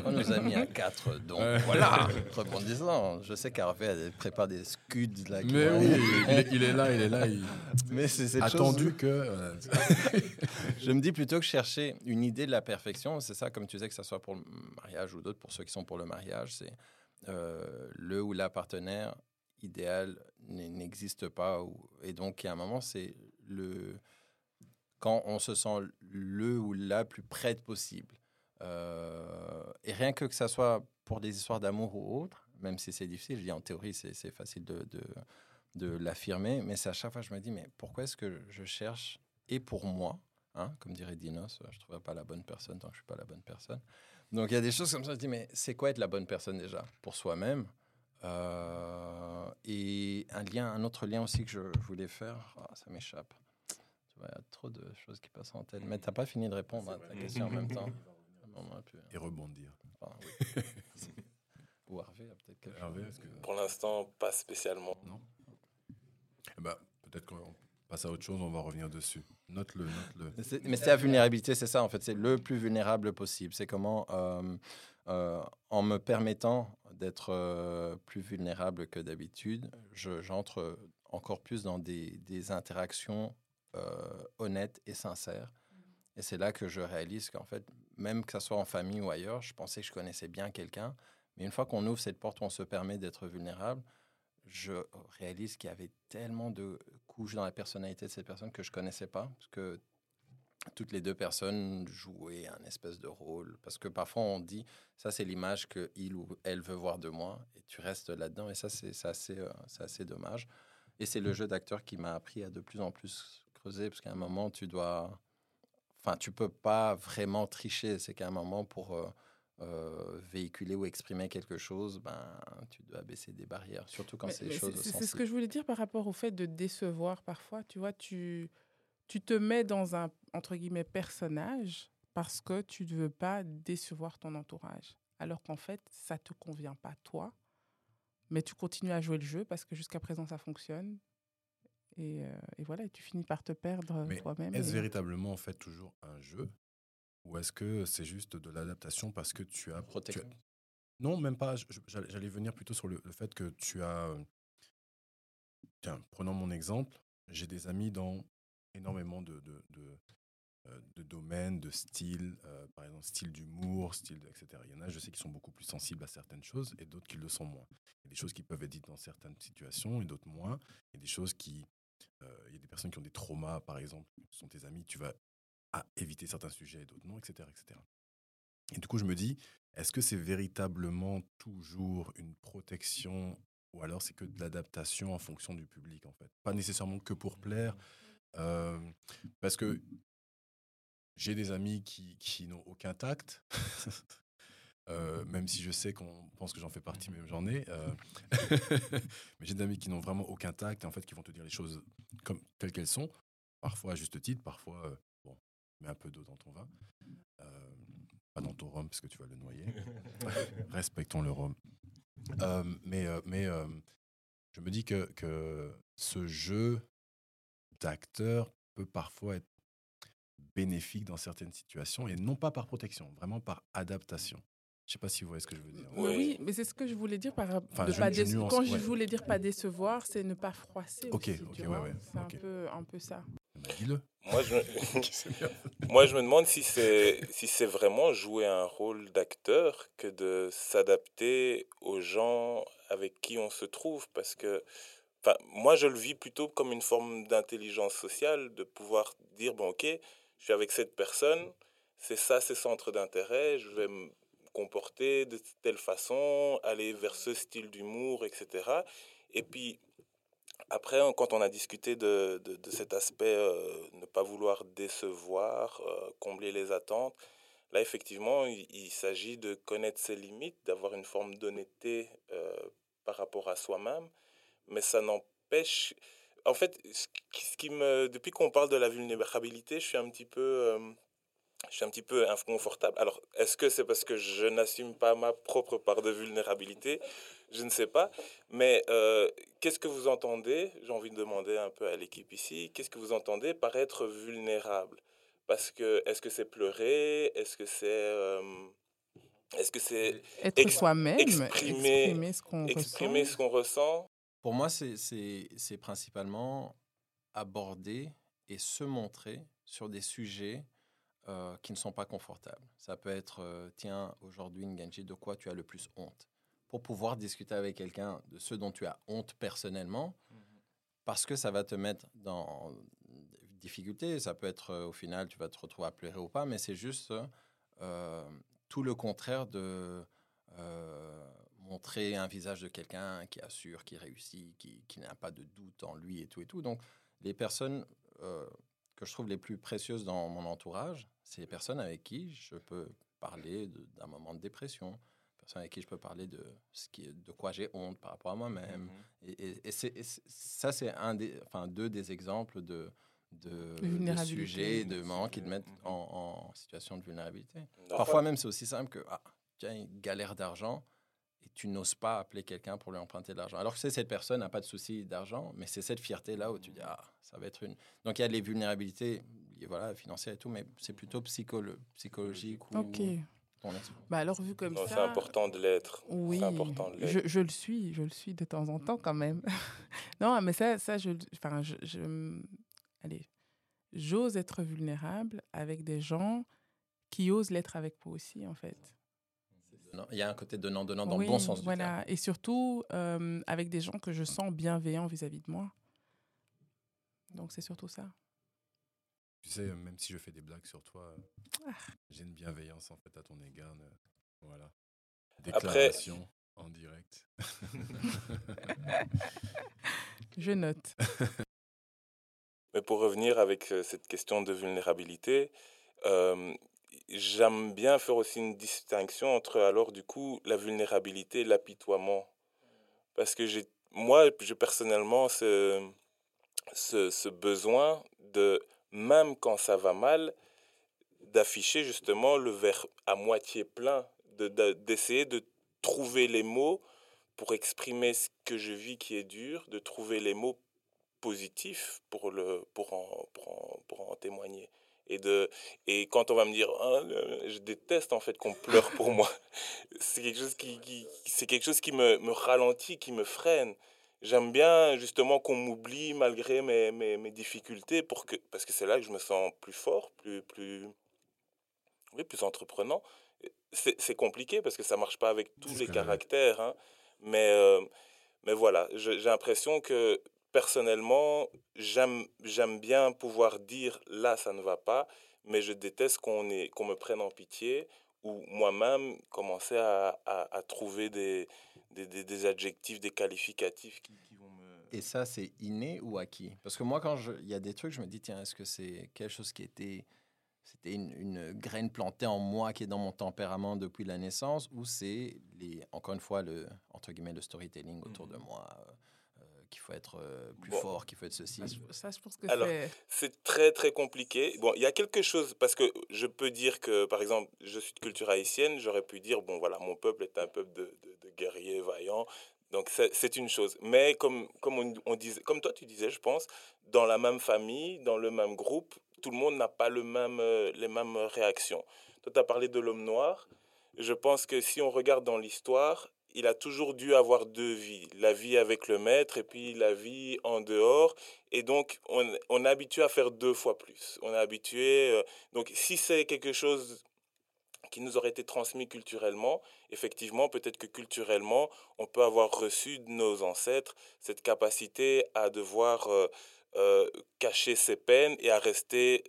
On nous a mis un 4, donc voilà. Rebondissant. Je sais qu'Harvey prépare des scuds. Là, mais oui, il est là. Mais c'est cette attendu chose... que... Je me dis plutôt que chercher une idée de la perfection, c'est ça, comme tu disais, que ce soit pour le mariage ou d'autres, pour ceux qui sont pour le mariage, c'est le ou la partenaire idéal n'existe pas. Et donc, il y a un moment, c'est le... quand on se sent le ou la plus près possible. Et rien que ça soit pour des histoires d'amour ou autre, même si c'est difficile, je dis en théorie, c'est facile de l'affirmer, mais c'est à chaque fois je me dis, mais pourquoi est-ce que je cherche, et pour moi, hein, comme dirait Dinos, je ne trouverai pas la bonne personne tant que je ne suis pas la bonne personne. Donc il y a des choses comme ça, je dis, mais c'est quoi être la bonne personne déjà pour soi-même? Et un autre lien aussi que je voulais faire, ça m'échappe. Il y a trop de choses qui passent en tête. Mais tu n'as pas fini de répondre à ta question en même temps. Et rebondir. Enfin, oui. Ou Harvey a peut-être quelque chose. Que... Pour l'instant, pas spécialement. Non. Peut-être qu'on passe à autre chose, on va revenir dessus. Note-le. Mais c'est la vulnérabilité, c'est ça en fait. C'est le plus vulnérable possible. C'est comment, en me permettant d'être plus vulnérable que d'habitude, j'entre encore plus dans des interactions honnête et sincère. Et c'est là que je réalise qu'en fait, même que ça soit en famille ou ailleurs, je pensais que je connaissais bien quelqu'un, mais une fois qu'on ouvre cette porte où on se permet d'être vulnérable, je réalise qu'il y avait tellement de couches dans la personnalité de cette personne que je connaissais pas, parce que toutes les deux personnes jouaient un espèce de rôle, parce que parfois on dit ça c'est l'image que il ou elle veut voir de moi, et tu restes là-dedans, et ça c'est assez dommage. Et c'est le jeu d'acteur qui m'a appris à de plus en plus parce qu'à un moment, tu dois... Enfin, tu peux pas vraiment tricher. C'est qu'à un moment, pour véhiculer ou exprimer quelque chose, ben, tu dois baisser des barrières, surtout quand c'est des choses sensibles. C'est ce que je voulais dire par rapport au fait de décevoir parfois. Tu vois, tu te mets dans un, entre guillemets, personnage parce que tu ne veux pas décevoir ton entourage. Alors qu'en fait, ça ne te convient pas, toi, mais tu continues à jouer le jeu parce que jusqu'à présent, ça fonctionne. Et voilà, tu finis par te perdre mais toi-même. Est-ce véritablement, en fait, toujours un jeu ? Ou est-ce que c'est juste de l'adaptation parce que tu as... Protection. Non, même pas. J'allais venir plutôt sur le fait que tu as... Tiens, prenons mon exemple. J'ai des amis dans énormément de domaines, de styles, par exemple style d'humour, etc. Il y en a, je sais, qui sont beaucoup plus sensibles à certaines choses et d'autres qui le sont moins. Il y a des choses qui peuvent être dites dans certaines situations et d'autres moins. Il y a des choses qui... il y a des personnes qui ont des traumas, par exemple, ce sont tes amis, tu vas... à éviter certains sujets et d'autres non, etc., etc. Et du coup, je me dis, est-ce que c'est véritablement toujours une protection ou alors c'est que de l'adaptation en fonction du public, en fait ? Pas nécessairement que pour plaire, parce que j'ai des amis qui n'ont aucun tact, même si je sais qu'on pense que j'en fais partie, mais j'en ai. Mais j'ai des amis qui n'ont vraiment aucun tact et en fait qui vont te dire les choses comme, telles qu'elles sont, parfois à juste titre, parfois... mets un peu d'eau dans ton vin, pas dans ton rhum parce que tu vas le noyer. Respectons le rhum. Mais je me dis que ce jeu d'acteur peut parfois être bénéfique dans certaines situations et non pas par protection, vraiment par adaptation. Je sais pas si vous voyez ce que je veux dire. Oui, mais c'est ce que je voulais dire par enfin, nuance, quand je voulais dire pas décevoir, c'est ne pas froisser. Ok, c'est okay. Un peu ça. Moi, je me demande si c'est vraiment jouer un rôle d'acteur que de s'adapter aux gens avec qui on se trouve. Parce que moi, je le vis plutôt comme une forme d'intelligence sociale, de pouvoir dire, bon, ok, je suis avec cette personne, c'est ça ses centres d'intérêt, je vais me comporter de telle façon, aller vers ce style d'humour, etc. Et puis... Après, quand on a discuté de cet aspect, ne pas vouloir décevoir, combler les attentes, là, effectivement, il s'agit de connaître ses limites, d'avoir une forme d'honnêteté par rapport à soi-même. Mais ça n'empêche... En fait, depuis qu'on parle de la vulnérabilité, je suis un petit peu inconfortable. Alors, est-ce que c'est parce que je n'assume pas ma propre part de vulnérabilité ? Je ne sais pas. Mais qu'est-ce que vous entendez ? J'ai envie de demander un peu à l'équipe ici. Qu'est-ce que vous entendez par être vulnérable ? Parce que, est-ce que c'est pleurer ? Est-ce que c'est... être soi-même, exprimer ce qu'on ressent ? Pour moi, c'est principalement aborder et se montrer sur des sujets qui ne sont pas confortables. Ça peut être, tiens, aujourd'hui, Nganji, de quoi tu as le plus honte ? Pour pouvoir discuter avec quelqu'un de ce dont tu as honte personnellement, parce que ça va te mettre dans difficulté. Ça peut être, au final, tu vas te retrouver à pleurer ou pas, mais c'est juste tout le contraire de montrer un visage de quelqu'un qui assure, qui réussit, qui n'a pas de doute en lui et tout. Donc, les personnes... que je trouve les plus précieuses dans mon entourage, c'est les personnes avec qui je peux parler d'un moment de dépression, personnes avec qui je peux parler de de quoi j'ai honte par rapport à moi-même. Mm-hmm. Et ça, c'est deux des exemples de sujets, de moments qui te mettent en situation de vulnérabilité. Non. Parfois même, c'est aussi simple que tiens, une galère d'argent et tu n'oses pas appeler quelqu'un pour lui emprunter de l'argent. Alors que cette personne n'a pas de souci d'argent, mais c'est cette fierté-là où tu dis, ça va être une... Donc, il y a des vulnérabilités financières et tout, mais c'est plutôt psychologique. OK. Alors, vu comme ça... C'est important de l'être. Oui, je le suis de temps en temps quand même. Non, mais ça j'ose être vulnérable avec des gens qui osent l'être avec moi aussi, en fait. Il y a un côté donnant-donnant dans le bon sens du terme. Et surtout avec des gens que je sens bienveillants vis-à-vis de moi. Donc, c'est surtout ça. Tu sais, même si je fais des blagues sur toi, j'ai une bienveillance en fait à ton égard. Voilà. Déclaration en direct. Je note. Mais pour revenir avec cette question de vulnérabilité... J'aime bien faire aussi une distinction entre, alors du coup, la vulnérabilité et l'apitoiement. Parce que moi, personnellement, ce besoin de, même quand ça va mal, d'afficher justement le verre à moitié plein, d'essayer de trouver les mots pour exprimer ce que je vis qui est dur, de trouver les mots positifs pour en témoigner. Et quand on va me dire je déteste en fait qu'on pleure pour moi, c'est quelque chose qui me ralentit, qui me freine. J'aime bien justement qu'on m'oublie malgré mes difficultés, parce que c'est là que je me sens plus fort, plus entreprenant. C'est compliqué parce que ça marche pas avec tous les caractères, hein. Mais voilà, j'ai l'impression que personnellement, j'aime bien pouvoir dire là ça ne va pas, mais je déteste qu'on me prenne en pitié, ou moi-même commencer à trouver des adjectifs, des qualificatifs qui vont me... Et ça, c'est inné ou acquis? Parce que moi, quand il y a des trucs, je me dis, tiens, est-ce que c'est quelque chose qui était... C'était une graine plantée en moi qui est dans mon tempérament depuis la naissance, ou c'est, encore une fois, entre guillemets, le storytelling autour de moi, qu'il faut être plus fort, qu'il faut être ceci. Ça, je pense que alors, c'est très, très compliqué. Bon, il y a quelque chose, parce que je peux dire que, par exemple, je suis de culture haïtienne, j'aurais pu dire, bon, voilà, mon peuple est un peuple de guerriers vaillants, donc c'est une chose. Mais comme toi, tu disais, je pense, dans la même famille, dans le même groupe, tout le monde n'a pas les mêmes réactions. Toi, tu as parlé de l'homme noir. Je pense que si on regarde dans l'histoire, il a toujours dû avoir deux vies. La vie avec le maître et puis la vie en dehors. Et donc, on est habitué à faire deux fois plus. On est habitué... donc, si c'est quelque chose qui nous aurait été transmis culturellement, effectivement, peut-être que culturellement, on peut avoir reçu de nos ancêtres cette capacité à devoir... cacher ses peines et à rester,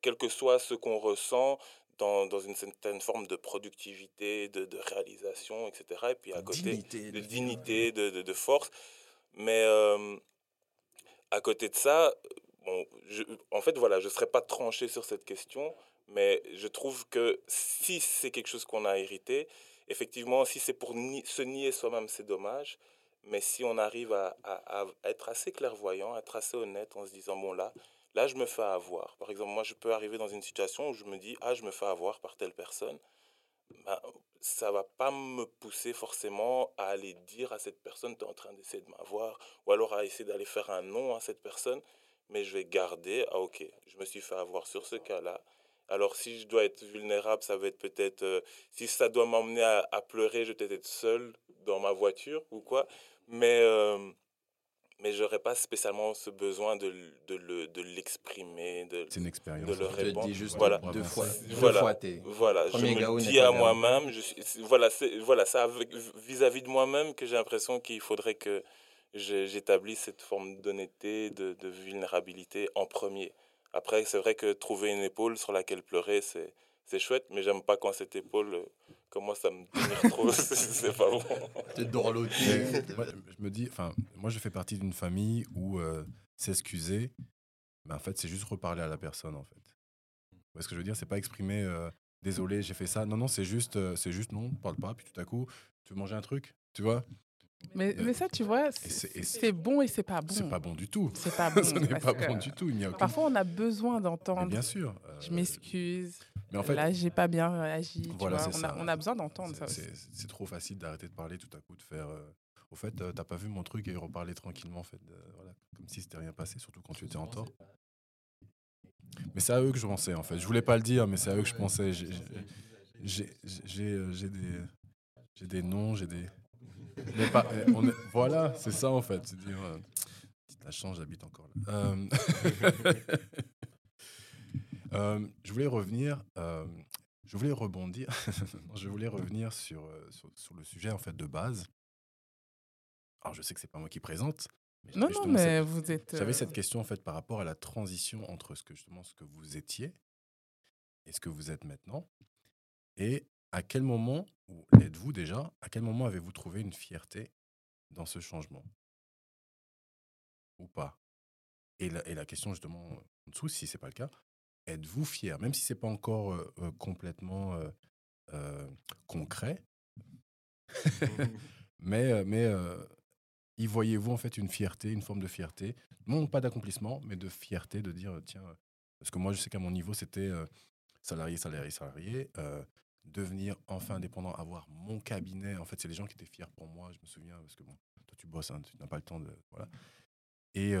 quel que soit ce qu'on ressent, dans une certaine forme de productivité, de réalisation, etc. Et puis à côté, dignité, de force. Mais à côté de ça, bon, en fait, voilà, je ne serais pas tranché sur cette question, mais je trouve que si c'est quelque chose qu'on a hérité, effectivement, si c'est pour se nier soi-même, c'est dommage. Mais si on arrive à être assez clairvoyant, à être assez honnête en se disant, bon là, je me fais avoir. Par exemple, moi, je peux arriver dans une situation où je me dis, je me fais avoir par telle personne. Ben, ça ne va pas me pousser forcément à aller dire à cette personne, tu es en train d'essayer de m'avoir, ou alors à essayer d'aller faire un nom à cette personne. Mais je vais garder, ok, je me suis fait avoir sur ce cas-là. Alors, si je dois être vulnérable, ça va être peut-être... si ça doit m'emmener à pleurer, je vais peut-être être seul dans ma voiture ou quoi. Mais je n'aurais pas spécialement ce besoin de l'exprimer, c'est une expérience. De le répondre. Je te dis juste voilà. Deux fois. Voilà, je me dis à moi-même. C'est vis-à-vis de moi-même que j'ai l'impression qu'il faudrait que j'établisse cette forme d'honnêteté, de vulnérabilité en premier. Après, c'est vrai que trouver une épaule sur laquelle pleurer, c'est chouette, mais j'aime pas quand cette épaule commence à me tenir trop, c'est pas bon. T'es dans l'autre. Je me dis, moi je fais partie d'une famille où s'excuser, en fait c'est juste reparler à la personne en fait. Vous voyez ce que je veux dire, c'est pas exprimer désolé j'ai fait ça, non c'est juste non parle pas, puis tout à coup tu veux manger un truc, tu vois. Mais ça, tu vois, c'est bon et c'est pas bon. C'est pas bon du tout. C'est pas bon. Ce n'est pas bon du tout. Parfois, on a besoin d'entendre. Mais bien sûr. Je m'excuse. Mais en fait, là, j'ai pas bien réagi. Voilà, tu vois, on a besoin d'entendre ça aussi. C'est trop facile d'arrêter de parler tout à coup, de faire. Au fait, t'as pas vu mon truc et reparler tranquillement, en fait, voilà, comme si c'était rien passé, surtout quand tu étais en tort. Mais c'est à eux que je pensais, en fait. Je voulais pas le dire, mais c'est à eux que je pensais. J'ai des noms, j'ai des. Mais pas, voilà, c'est ça en fait. C'est dire, petite la chance, j'habite encore là. Je voulais revenir sur le sujet en fait de base. Alors je sais que c'est pas moi qui présente. Mais non, mais vous êtes. J'avais cette question en fait par rapport à la transition entre ce que vous étiez et ce que vous êtes maintenant. Et à quel moment ou êtes-vous déjà, à quel moment avez-vous trouvé une fierté dans ce changement ou pas? Et la question justement en dessous, si ce n'est pas le cas, êtes-vous fier, même si c'est pas encore complètement concret, mais y voyez-vous en fait une fierté, une forme de fierté, non pas d'accomplissement, mais de fierté, de dire tiens, parce que moi je sais qu'à mon niveau c'était salarié, devenir enfin indépendant, avoir mon cabinet, en fait c'est les gens qui étaient fiers pour moi, je me souviens, parce que bon, toi tu bosses, hein, tu n'as pas le temps de... Voilà. Et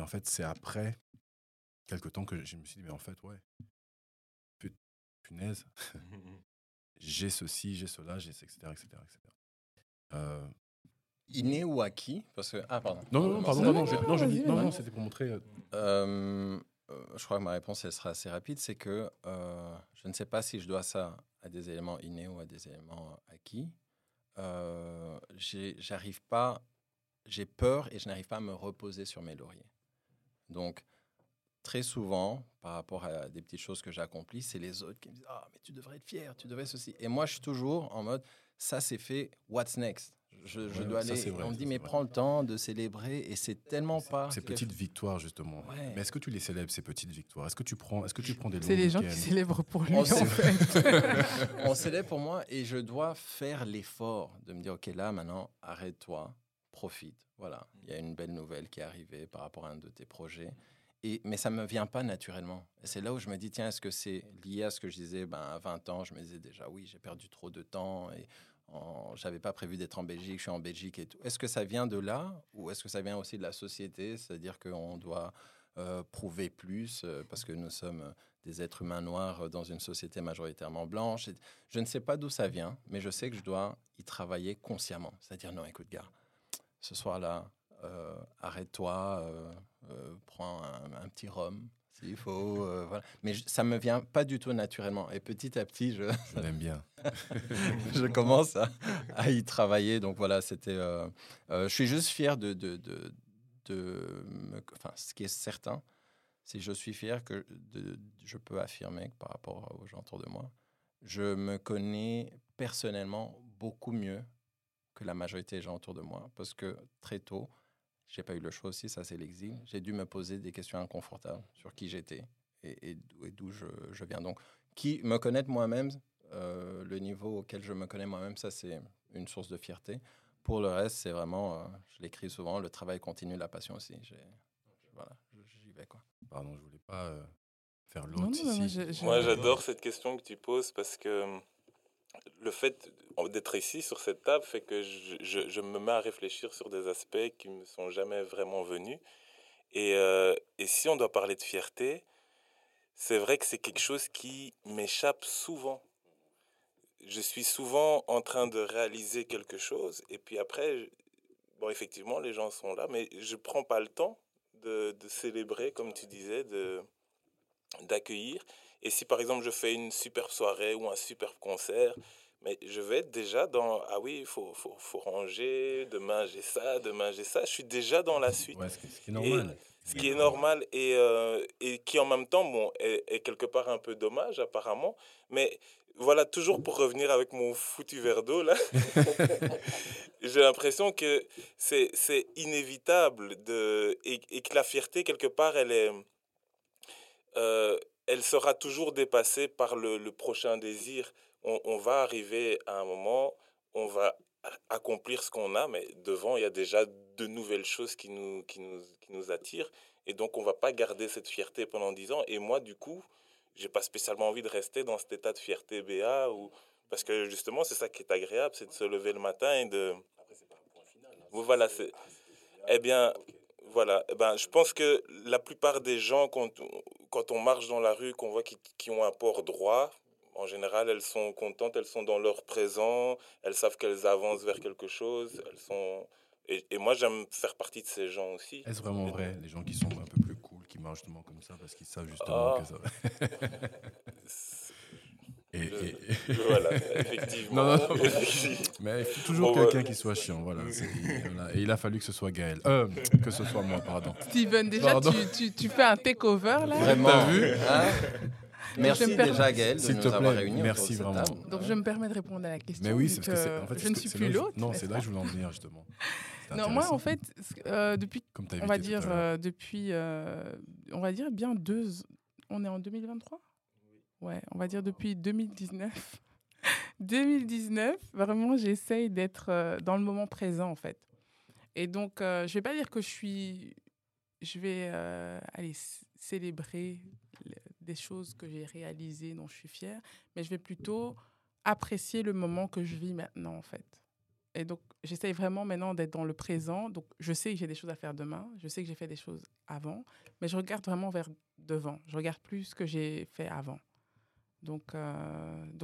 en fait c'est après quelques temps que je me suis dit mais en fait ouais, punaise, j'ai ceci, j'ai cela, j'ai etc. Inné ou acquis, parce que c'était pour montrer. Je crois que ma réponse elle sera assez rapide, c'est que je ne sais pas si je dois ça à des éléments innés ou à des éléments acquis. J'ai peur et je n'arrive pas à me reposer sur mes lauriers. Donc très souvent, par rapport à des petites choses que j'accomplis, c'est les autres qui me disent ah mais tu devrais être fier, tu devrais ceci. Et moi je suis toujours en mode ça c'est fait, what's next. Je dois aller. Vrai, on me dit, mais prends le temps de célébrer, et c'est tellement pas. Ces petites victoires, justement. Ouais. Mais est-ce que tu les célèbres, ces petites victoires ? Est-ce que tu prends des longs week-ends ? C'est les gens qui célèbrent pour lui, en fait. On célèbre pour moi, et je dois faire l'effort de me dire, OK, là, maintenant, arrête-toi, profite. Voilà, il y a une belle nouvelle qui est arrivée par rapport à un de tes projets. Mais ça ne me vient pas naturellement. Et c'est là où je me dis, tiens, est-ce que c'est lié à ce que je disais à 20 ans, je me disais déjà, oui, j'ai perdu trop de temps, et j'avais pas prévu d'être en Belgique, je suis en Belgique et tout. Est-ce que ça vient de là ou est-ce que ça vient aussi de la société, c'est-à-dire qu'on doit prouver plus parce que nous sommes des êtres humains noirs dans une société majoritairement blanche. Je ne sais pas d'où ça vient, mais je sais que je dois y travailler consciemment, c'est-à-dire non, écoute, gars, ce soir-là, arrête-toi, prends un petit rhum. Il faut, voilà. Mais ça ne me vient pas du tout naturellement. Et petit à petit, je l'aime bien. Je commence à y travailler. Donc voilà, c'était... je suis juste fier Enfin, ce qui est certain, c'est que je suis fier que je peux affirmer que par rapport aux gens autour de moi, je me connais personnellement beaucoup mieux que la majorité des gens autour de moi. Parce que très tôt... J'ai pas eu le choix aussi, ça c'est l'exil. J'ai dû me poser des questions inconfortables sur qui j'étais et d'où je viens. Donc, qui me connaître moi-même, le niveau auquel je me connais moi-même, ça c'est une source de fierté. Pour le reste, c'est vraiment, je l'écris souvent, le travail continue, la passion aussi. Voilà, j'y vais quoi. Pardon, je voulais pas faire l'autre ici. Moi j'adore cette question que tu poses parce que le fait d'être ici, sur cette table, fait que je me mets à réfléchir sur des aspects qui ne me sont jamais vraiment venus. Et si on doit parler de fierté, c'est vrai que c'est quelque chose qui m'échappe souvent. Je suis souvent en train de réaliser quelque chose. Et puis après, bon, effectivement, les gens sont là, mais je ne prends pas le temps de célébrer, comme tu disais, d'accueillir. Et si, par exemple, je fais une superbe soirée ou un superbe concert, mais je vais être déjà dans « Ah oui, il faut ranger, demain j'ai ça ». Je suis déjà dans la suite. Ouais, ce qui est normal. Et qui, en même temps, bon, est quelque part un peu dommage, apparemment. Mais voilà, toujours pour revenir avec mon foutu verre d'eau, là, j'ai l'impression que c'est inévitable et que la fierté, quelque part, elle est... elle sera toujours dépassée par le prochain désir. On va arriver à un moment, on va accomplir ce qu'on a, mais devant, il y a déjà de nouvelles choses qui nous attirent. Et donc, on ne va pas garder cette fierté pendant 10 ans. Et moi, du coup, je n'ai pas spécialement envie de rester dans cet état de fierté BA. Parce que justement, c'est ça qui est agréable, c'est de se lever le matin et de... Après, ce n'est pas un point final. Hein, voilà, c'est... Eh bien... Okay. Voilà, ben, je pense que la plupart des gens, quand on marche dans la rue, qu'on voit qui ont un port droit, en général, elles sont contentes, elles sont dans leur présent, elles savent qu'elles avancent vers quelque chose. Et moi, j'aime faire partie de ces gens aussi. Est-ce vraiment vrai, les gens qui sont un peu plus cool, qui marchent justement comme ça, parce qu'ils savent justement que ça va Voilà, effectivement. Mais il faut toujours quelqu'un qui soit chiant, voilà. Et il a fallu que ce soit Gaëlle. Que ce soit moi, pardon. Steven, déjà, tu fais un takeover, là. Vraiment. T'as vu Merci déjà, Gaëlle, de nous avoir réunis. Merci vraiment. Donc, je me permets de répondre à la question. Mais oui, c'est parce que c'est, en fait, je ne suis plus l'autre. Non, c'est là que je voulais en venir, justement. Non, moi, en fait, depuis, on va dire, bien 2 ans, on est en 2023 ? Oui. Ouais, on va dire depuis 2019. 2019, vraiment, j'essaye d'être dans le moment présent, en fait. Et donc, je ne vais pas dire que je vais célébrer des choses que j'ai réalisées, dont je suis fière, mais je vais plutôt apprécier le moment que je vis maintenant, en fait. Et donc, j'essaye vraiment maintenant d'être dans le présent. Donc, je sais que j'ai des choses à faire demain. Je sais que j'ai fait des choses avant. Mais je regarde vraiment vers devant. Je ne regarde plus ce que j'ai fait avant. Donc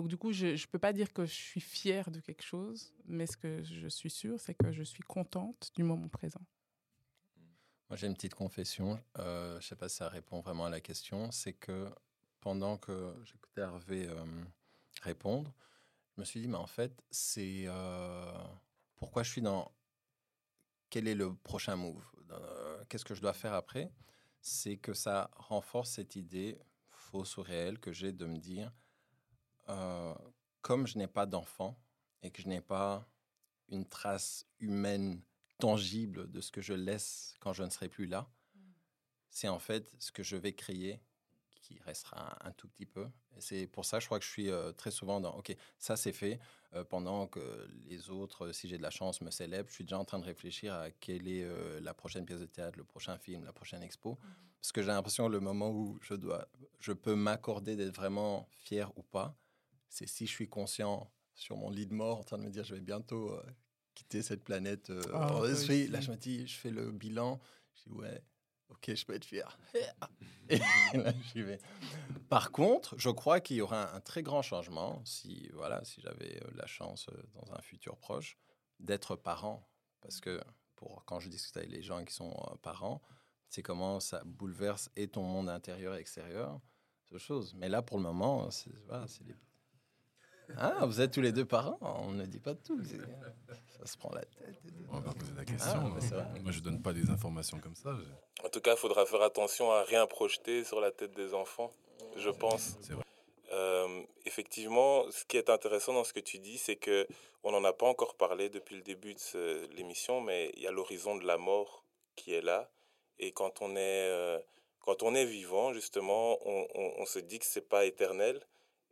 du coup, je ne peux pas dire que je suis fière de quelque chose. Mais ce que je suis sûre, c'est que je suis contente du moment présent. Moi, j'ai une petite confession. Je ne sais pas si ça répond vraiment à la question. C'est que pendant que j'écoutais Harvey répondre, je me suis dit, mais en fait, c'est pourquoi je suis dans... Quel est le prochain move ? Qu'est-ce que je dois faire après ? C'est que ça renforce cette idée, fausse ou réelle, que j'ai de me dire, comme je n'ai pas d'enfant et que je n'ai pas une trace humaine tangible de ce que je laisse quand je ne serai plus là, c'est en fait ce que je vais créer qui restera un tout petit peu. Et c'est pour ça, je crois que je suis très souvent dans « Ok, ça c'est fait. » Pendant que les autres, si j'ai de la chance, me célèbrent, je suis déjà en train de réfléchir à quelle est la prochaine pièce de théâtre, le prochain film, la prochaine expo. Parce que j'ai l'impression que le moment où je peux m'accorder d'être vraiment fier ou pas, c'est si je suis conscient sur mon lit de mort, en train de me dire « Je vais bientôt quitter cette planète. » Là, je me dis « Je fais le bilan. » Je dis « Ouais. » Ok, je peux être fier. Et là, j'y vais. Par contre, je crois qu'il y aura un très grand changement si j'avais la chance dans un futur proche d'être parent. Parce que quand je discute avec les gens qui sont parents, c'est comment ça bouleverse et ton monde intérieur et extérieur, ces choses. Mais là, pour le moment, c'est des... vous êtes tous les deux parents, on ne dit pas tout. Ça se prend la tête. On va poser la question. Moi, je ne donne pas des informations comme ça. En tout cas, il faudra faire attention à rien projeter sur la tête des enfants, je pense. C'est vrai. Effectivement, ce qui est intéressant dans ce que tu dis, c'est qu'on n'en a pas encore parlé depuis le début de l'émission, mais il y a l'horizon de la mort qui est là. Et quand on est vivant, justement, on se dit que ce n'est pas éternel.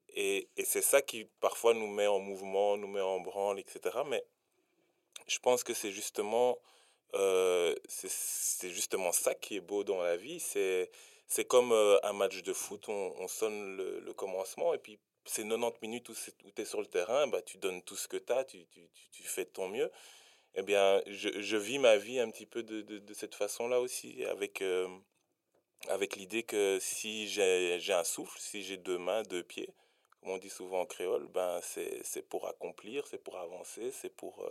Et c'est ça qui, parfois, nous met en mouvement, nous met en branle, etc. Mais je pense que c'est justement ça qui est beau dans la vie. C'est comme un match de foot, on sonne le commencement, et puis c'est 90 minutes où tu es sur le terrain, bah, tu donnes tout ce que t'as, tu fais de ton mieux. Eh bien, je vis ma vie un petit peu de cette façon-là aussi, avec l'idée que si j'ai un souffle, si j'ai deux mains, deux pieds, on dit souvent en créole, ben c'est pour accomplir, c'est pour avancer, c'est pour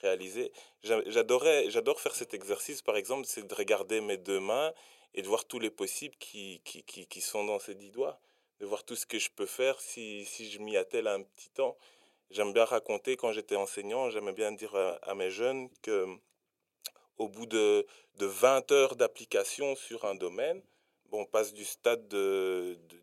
réaliser. J'adore faire cet exercice, par exemple, c'est de regarder mes deux mains et de voir tous les possibles qui sont dans ces 10 doigts, de voir tout ce que je peux faire si je m'y attelle un petit temps. J'aime bien raconter, quand j'étais enseignant, j'aimais bien dire à mes jeunes que au bout de 20 heures d'application sur un domaine, on passe du stade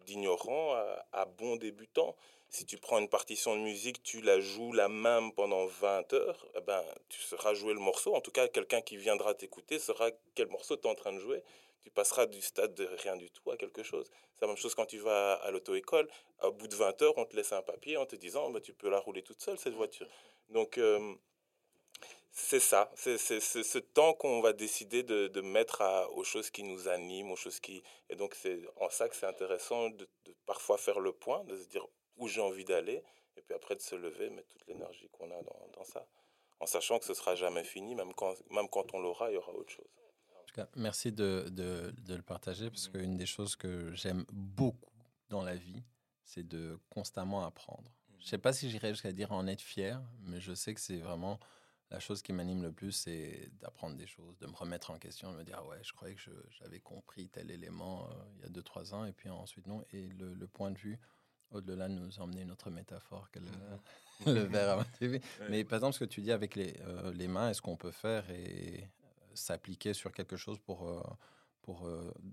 d'ignorant à bon débutant. Si tu prends une partition de musique, tu la joues la même pendant 20 heures, eh ben, tu sauras jouer le morceau. En tout cas, quelqu'un qui viendra t'écouter saura quel morceau tu es en train de jouer. Tu passeras du stade de rien du tout à quelque chose. C'est la même chose quand tu vas à l'auto-école. Au bout de 20 heures, on te laisse un papier en te disant « Tu peux la rouler toute seule, cette voiture ». Donc, c'est ça, c'est ce temps qu'on va décider de mettre aux choses qui nous animent, aux choses qui... Et donc, c'est en ça que c'est intéressant de parfois faire le point, de se dire où j'ai envie d'aller, et puis après de se lever, mettre toute l'énergie qu'on a dans ça, en sachant que ce ne sera jamais fini, même quand on l'aura, il y aura autre chose. En tout cas, merci de le partager, parce qu'une des choses que j'aime beaucoup dans la vie, c'est de constamment apprendre. Je ne sais pas si j'irai jusqu'à dire en être fier, mais je sais que c'est vraiment... La chose qui m'anime le plus, c'est d'apprendre des choses, de me remettre en question, de me dire « Ah ouais, je croyais que j'avais compris tel élément il y a 2-3 ans, et puis ensuite non. » Et le point de vue, au-delà de nous emmener une autre métaphore que le verre à ma TV. Mais par exemple, ce que tu dis avec les mains, est-ce qu'on peut faire et s'appliquer sur quelque chose pour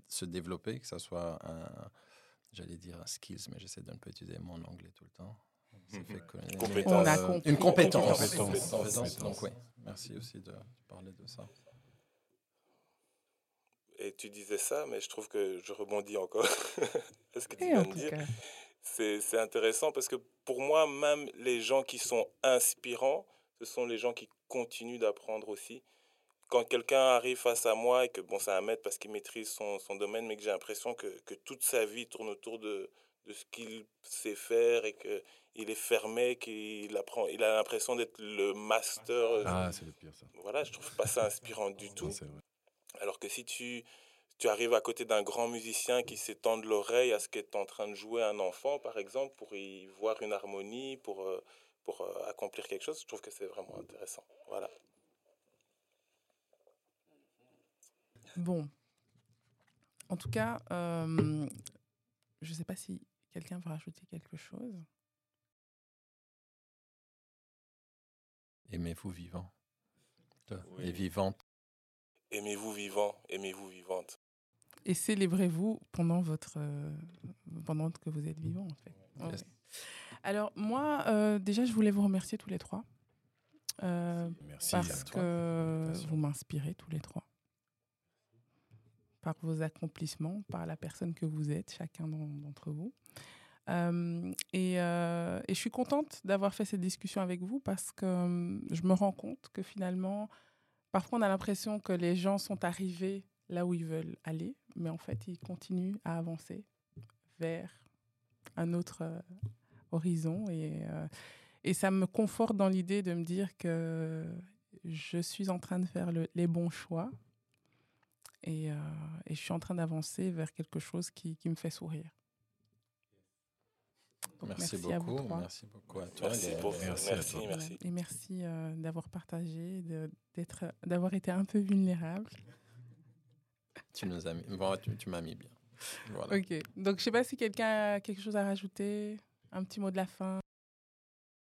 se développer, que ça soit un skills, mais j'essaie de ne pas utiliser mon anglais tout le temps. Une compétence. Donc, oui. Merci aussi de parler de ça. Et tu disais ça, mais je trouve que je rebondis encore. Est-ce que tu viens de dire ? C'est intéressant parce que pour moi, même les gens qui sont inspirants, ce sont les gens qui continuent d'apprendre aussi. Quand quelqu'un arrive face à moi et que, bon, c'est un maître parce qu'il maîtrise son domaine, mais que j'ai l'impression que toute sa vie tourne autour de ce qu'il sait faire et qu'il est fermé, il a l'impression d'être le master. Ah, c'est le pire, ça. Voilà, je trouve pas ça inspirant du tout. C'est vrai. Alors que si tu arrives à côté d'un grand musicien qui sait tendre l'oreille à ce qu'est en train de jouer un enfant, par exemple, pour y voir une harmonie, pour accomplir quelque chose, je trouve que c'est vraiment intéressant. Voilà. Bon. En tout cas, je ne sais pas si quelqu'un va rajouter quelque chose. Aimez-vous vivant. Oui. Et vivante. Aimez-vous vivant, aimez-vous vivante. Et célébrez-vous pendant pendant que vous êtes vivant, en fait. Ouais. Yes. Alors, moi, déjà, je voulais vous remercier tous les trois. Merci parce que vous m'inspirez tous les trois. Par vos accomplissements, par la personne que vous êtes, chacun d'entre vous. Et je suis contente d'avoir fait cette discussion avec vous parce que je me rends compte que finalement... Parfois, on a l'impression que les gens sont arrivés là où ils veulent aller, mais en fait, ils continuent à avancer vers un autre horizon. Et ça me conforte dans l'idée de me dire que je suis en train de faire les bons choix et je suis en train d'avancer vers quelque chose qui me fait sourire. Donc, merci beaucoup à toi. Merci. Et merci d'avoir partagé, d'avoir été un peu vulnérable. Tu nous as mis, bon, tu m'as mis bien. Voilà. Ok, donc je ne sais pas si quelqu'un a quelque chose à rajouter, un petit mot de la fin.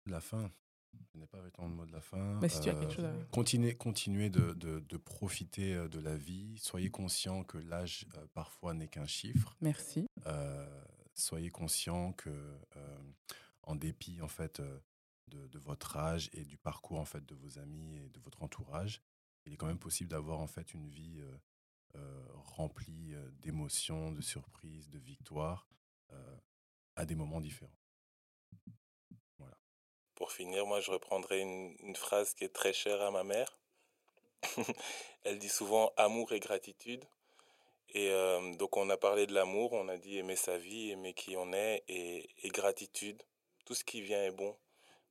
Je n'ai pas eu tant de mots de la fin. Mais si tu as quelque chose à... Continuez de profiter de la vie. Soyez conscient que l'âge parfois n'est qu'un chiffre. Merci. Soyez conscient que, en dépit en fait de votre âge et du parcours en fait de vos amis et de votre entourage, il est quand même possible d'avoir en fait une vie remplie d'émotions, de surprises, de victoires à des moments différents. Voilà. Pour finir, moi je reprendrai une phrase qui est très chère à ma mère. Elle dit souvent amour et gratitude. Et donc, on a parlé de l'amour, on a dit aimer sa vie, aimer qui on est et gratitude. Tout ce qui vient est bon.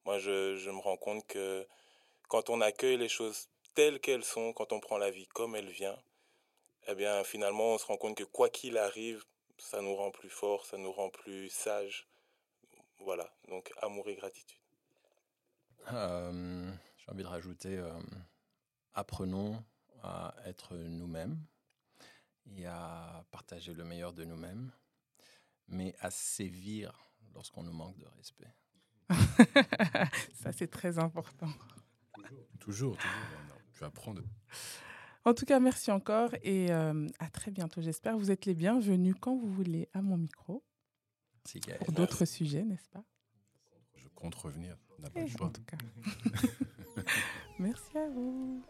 Moi, je me rends compte que quand on accueille les choses telles qu'elles sont, quand on prend la vie comme elle vient, eh bien, finalement, on se rend compte que quoi qu'il arrive, ça nous rend plus forts, ça nous rend plus sages. Voilà, donc amour et gratitude. J'ai envie de rajouter, apprenons à être nous-mêmes. Et à partager le meilleur de nous-mêmes, mais à sévir lorsqu'on nous manque de respect. Ça, c'est très important. Toujours. Tu apprends de... En tout cas, merci encore et à très bientôt. J'espère que vous êtes les bienvenus quand vous voulez à mon micro. Merci, Gaëlle. Pour d'autres sujets, n'est-ce pas ? Je compte revenir. En tout cas. Merci à vous.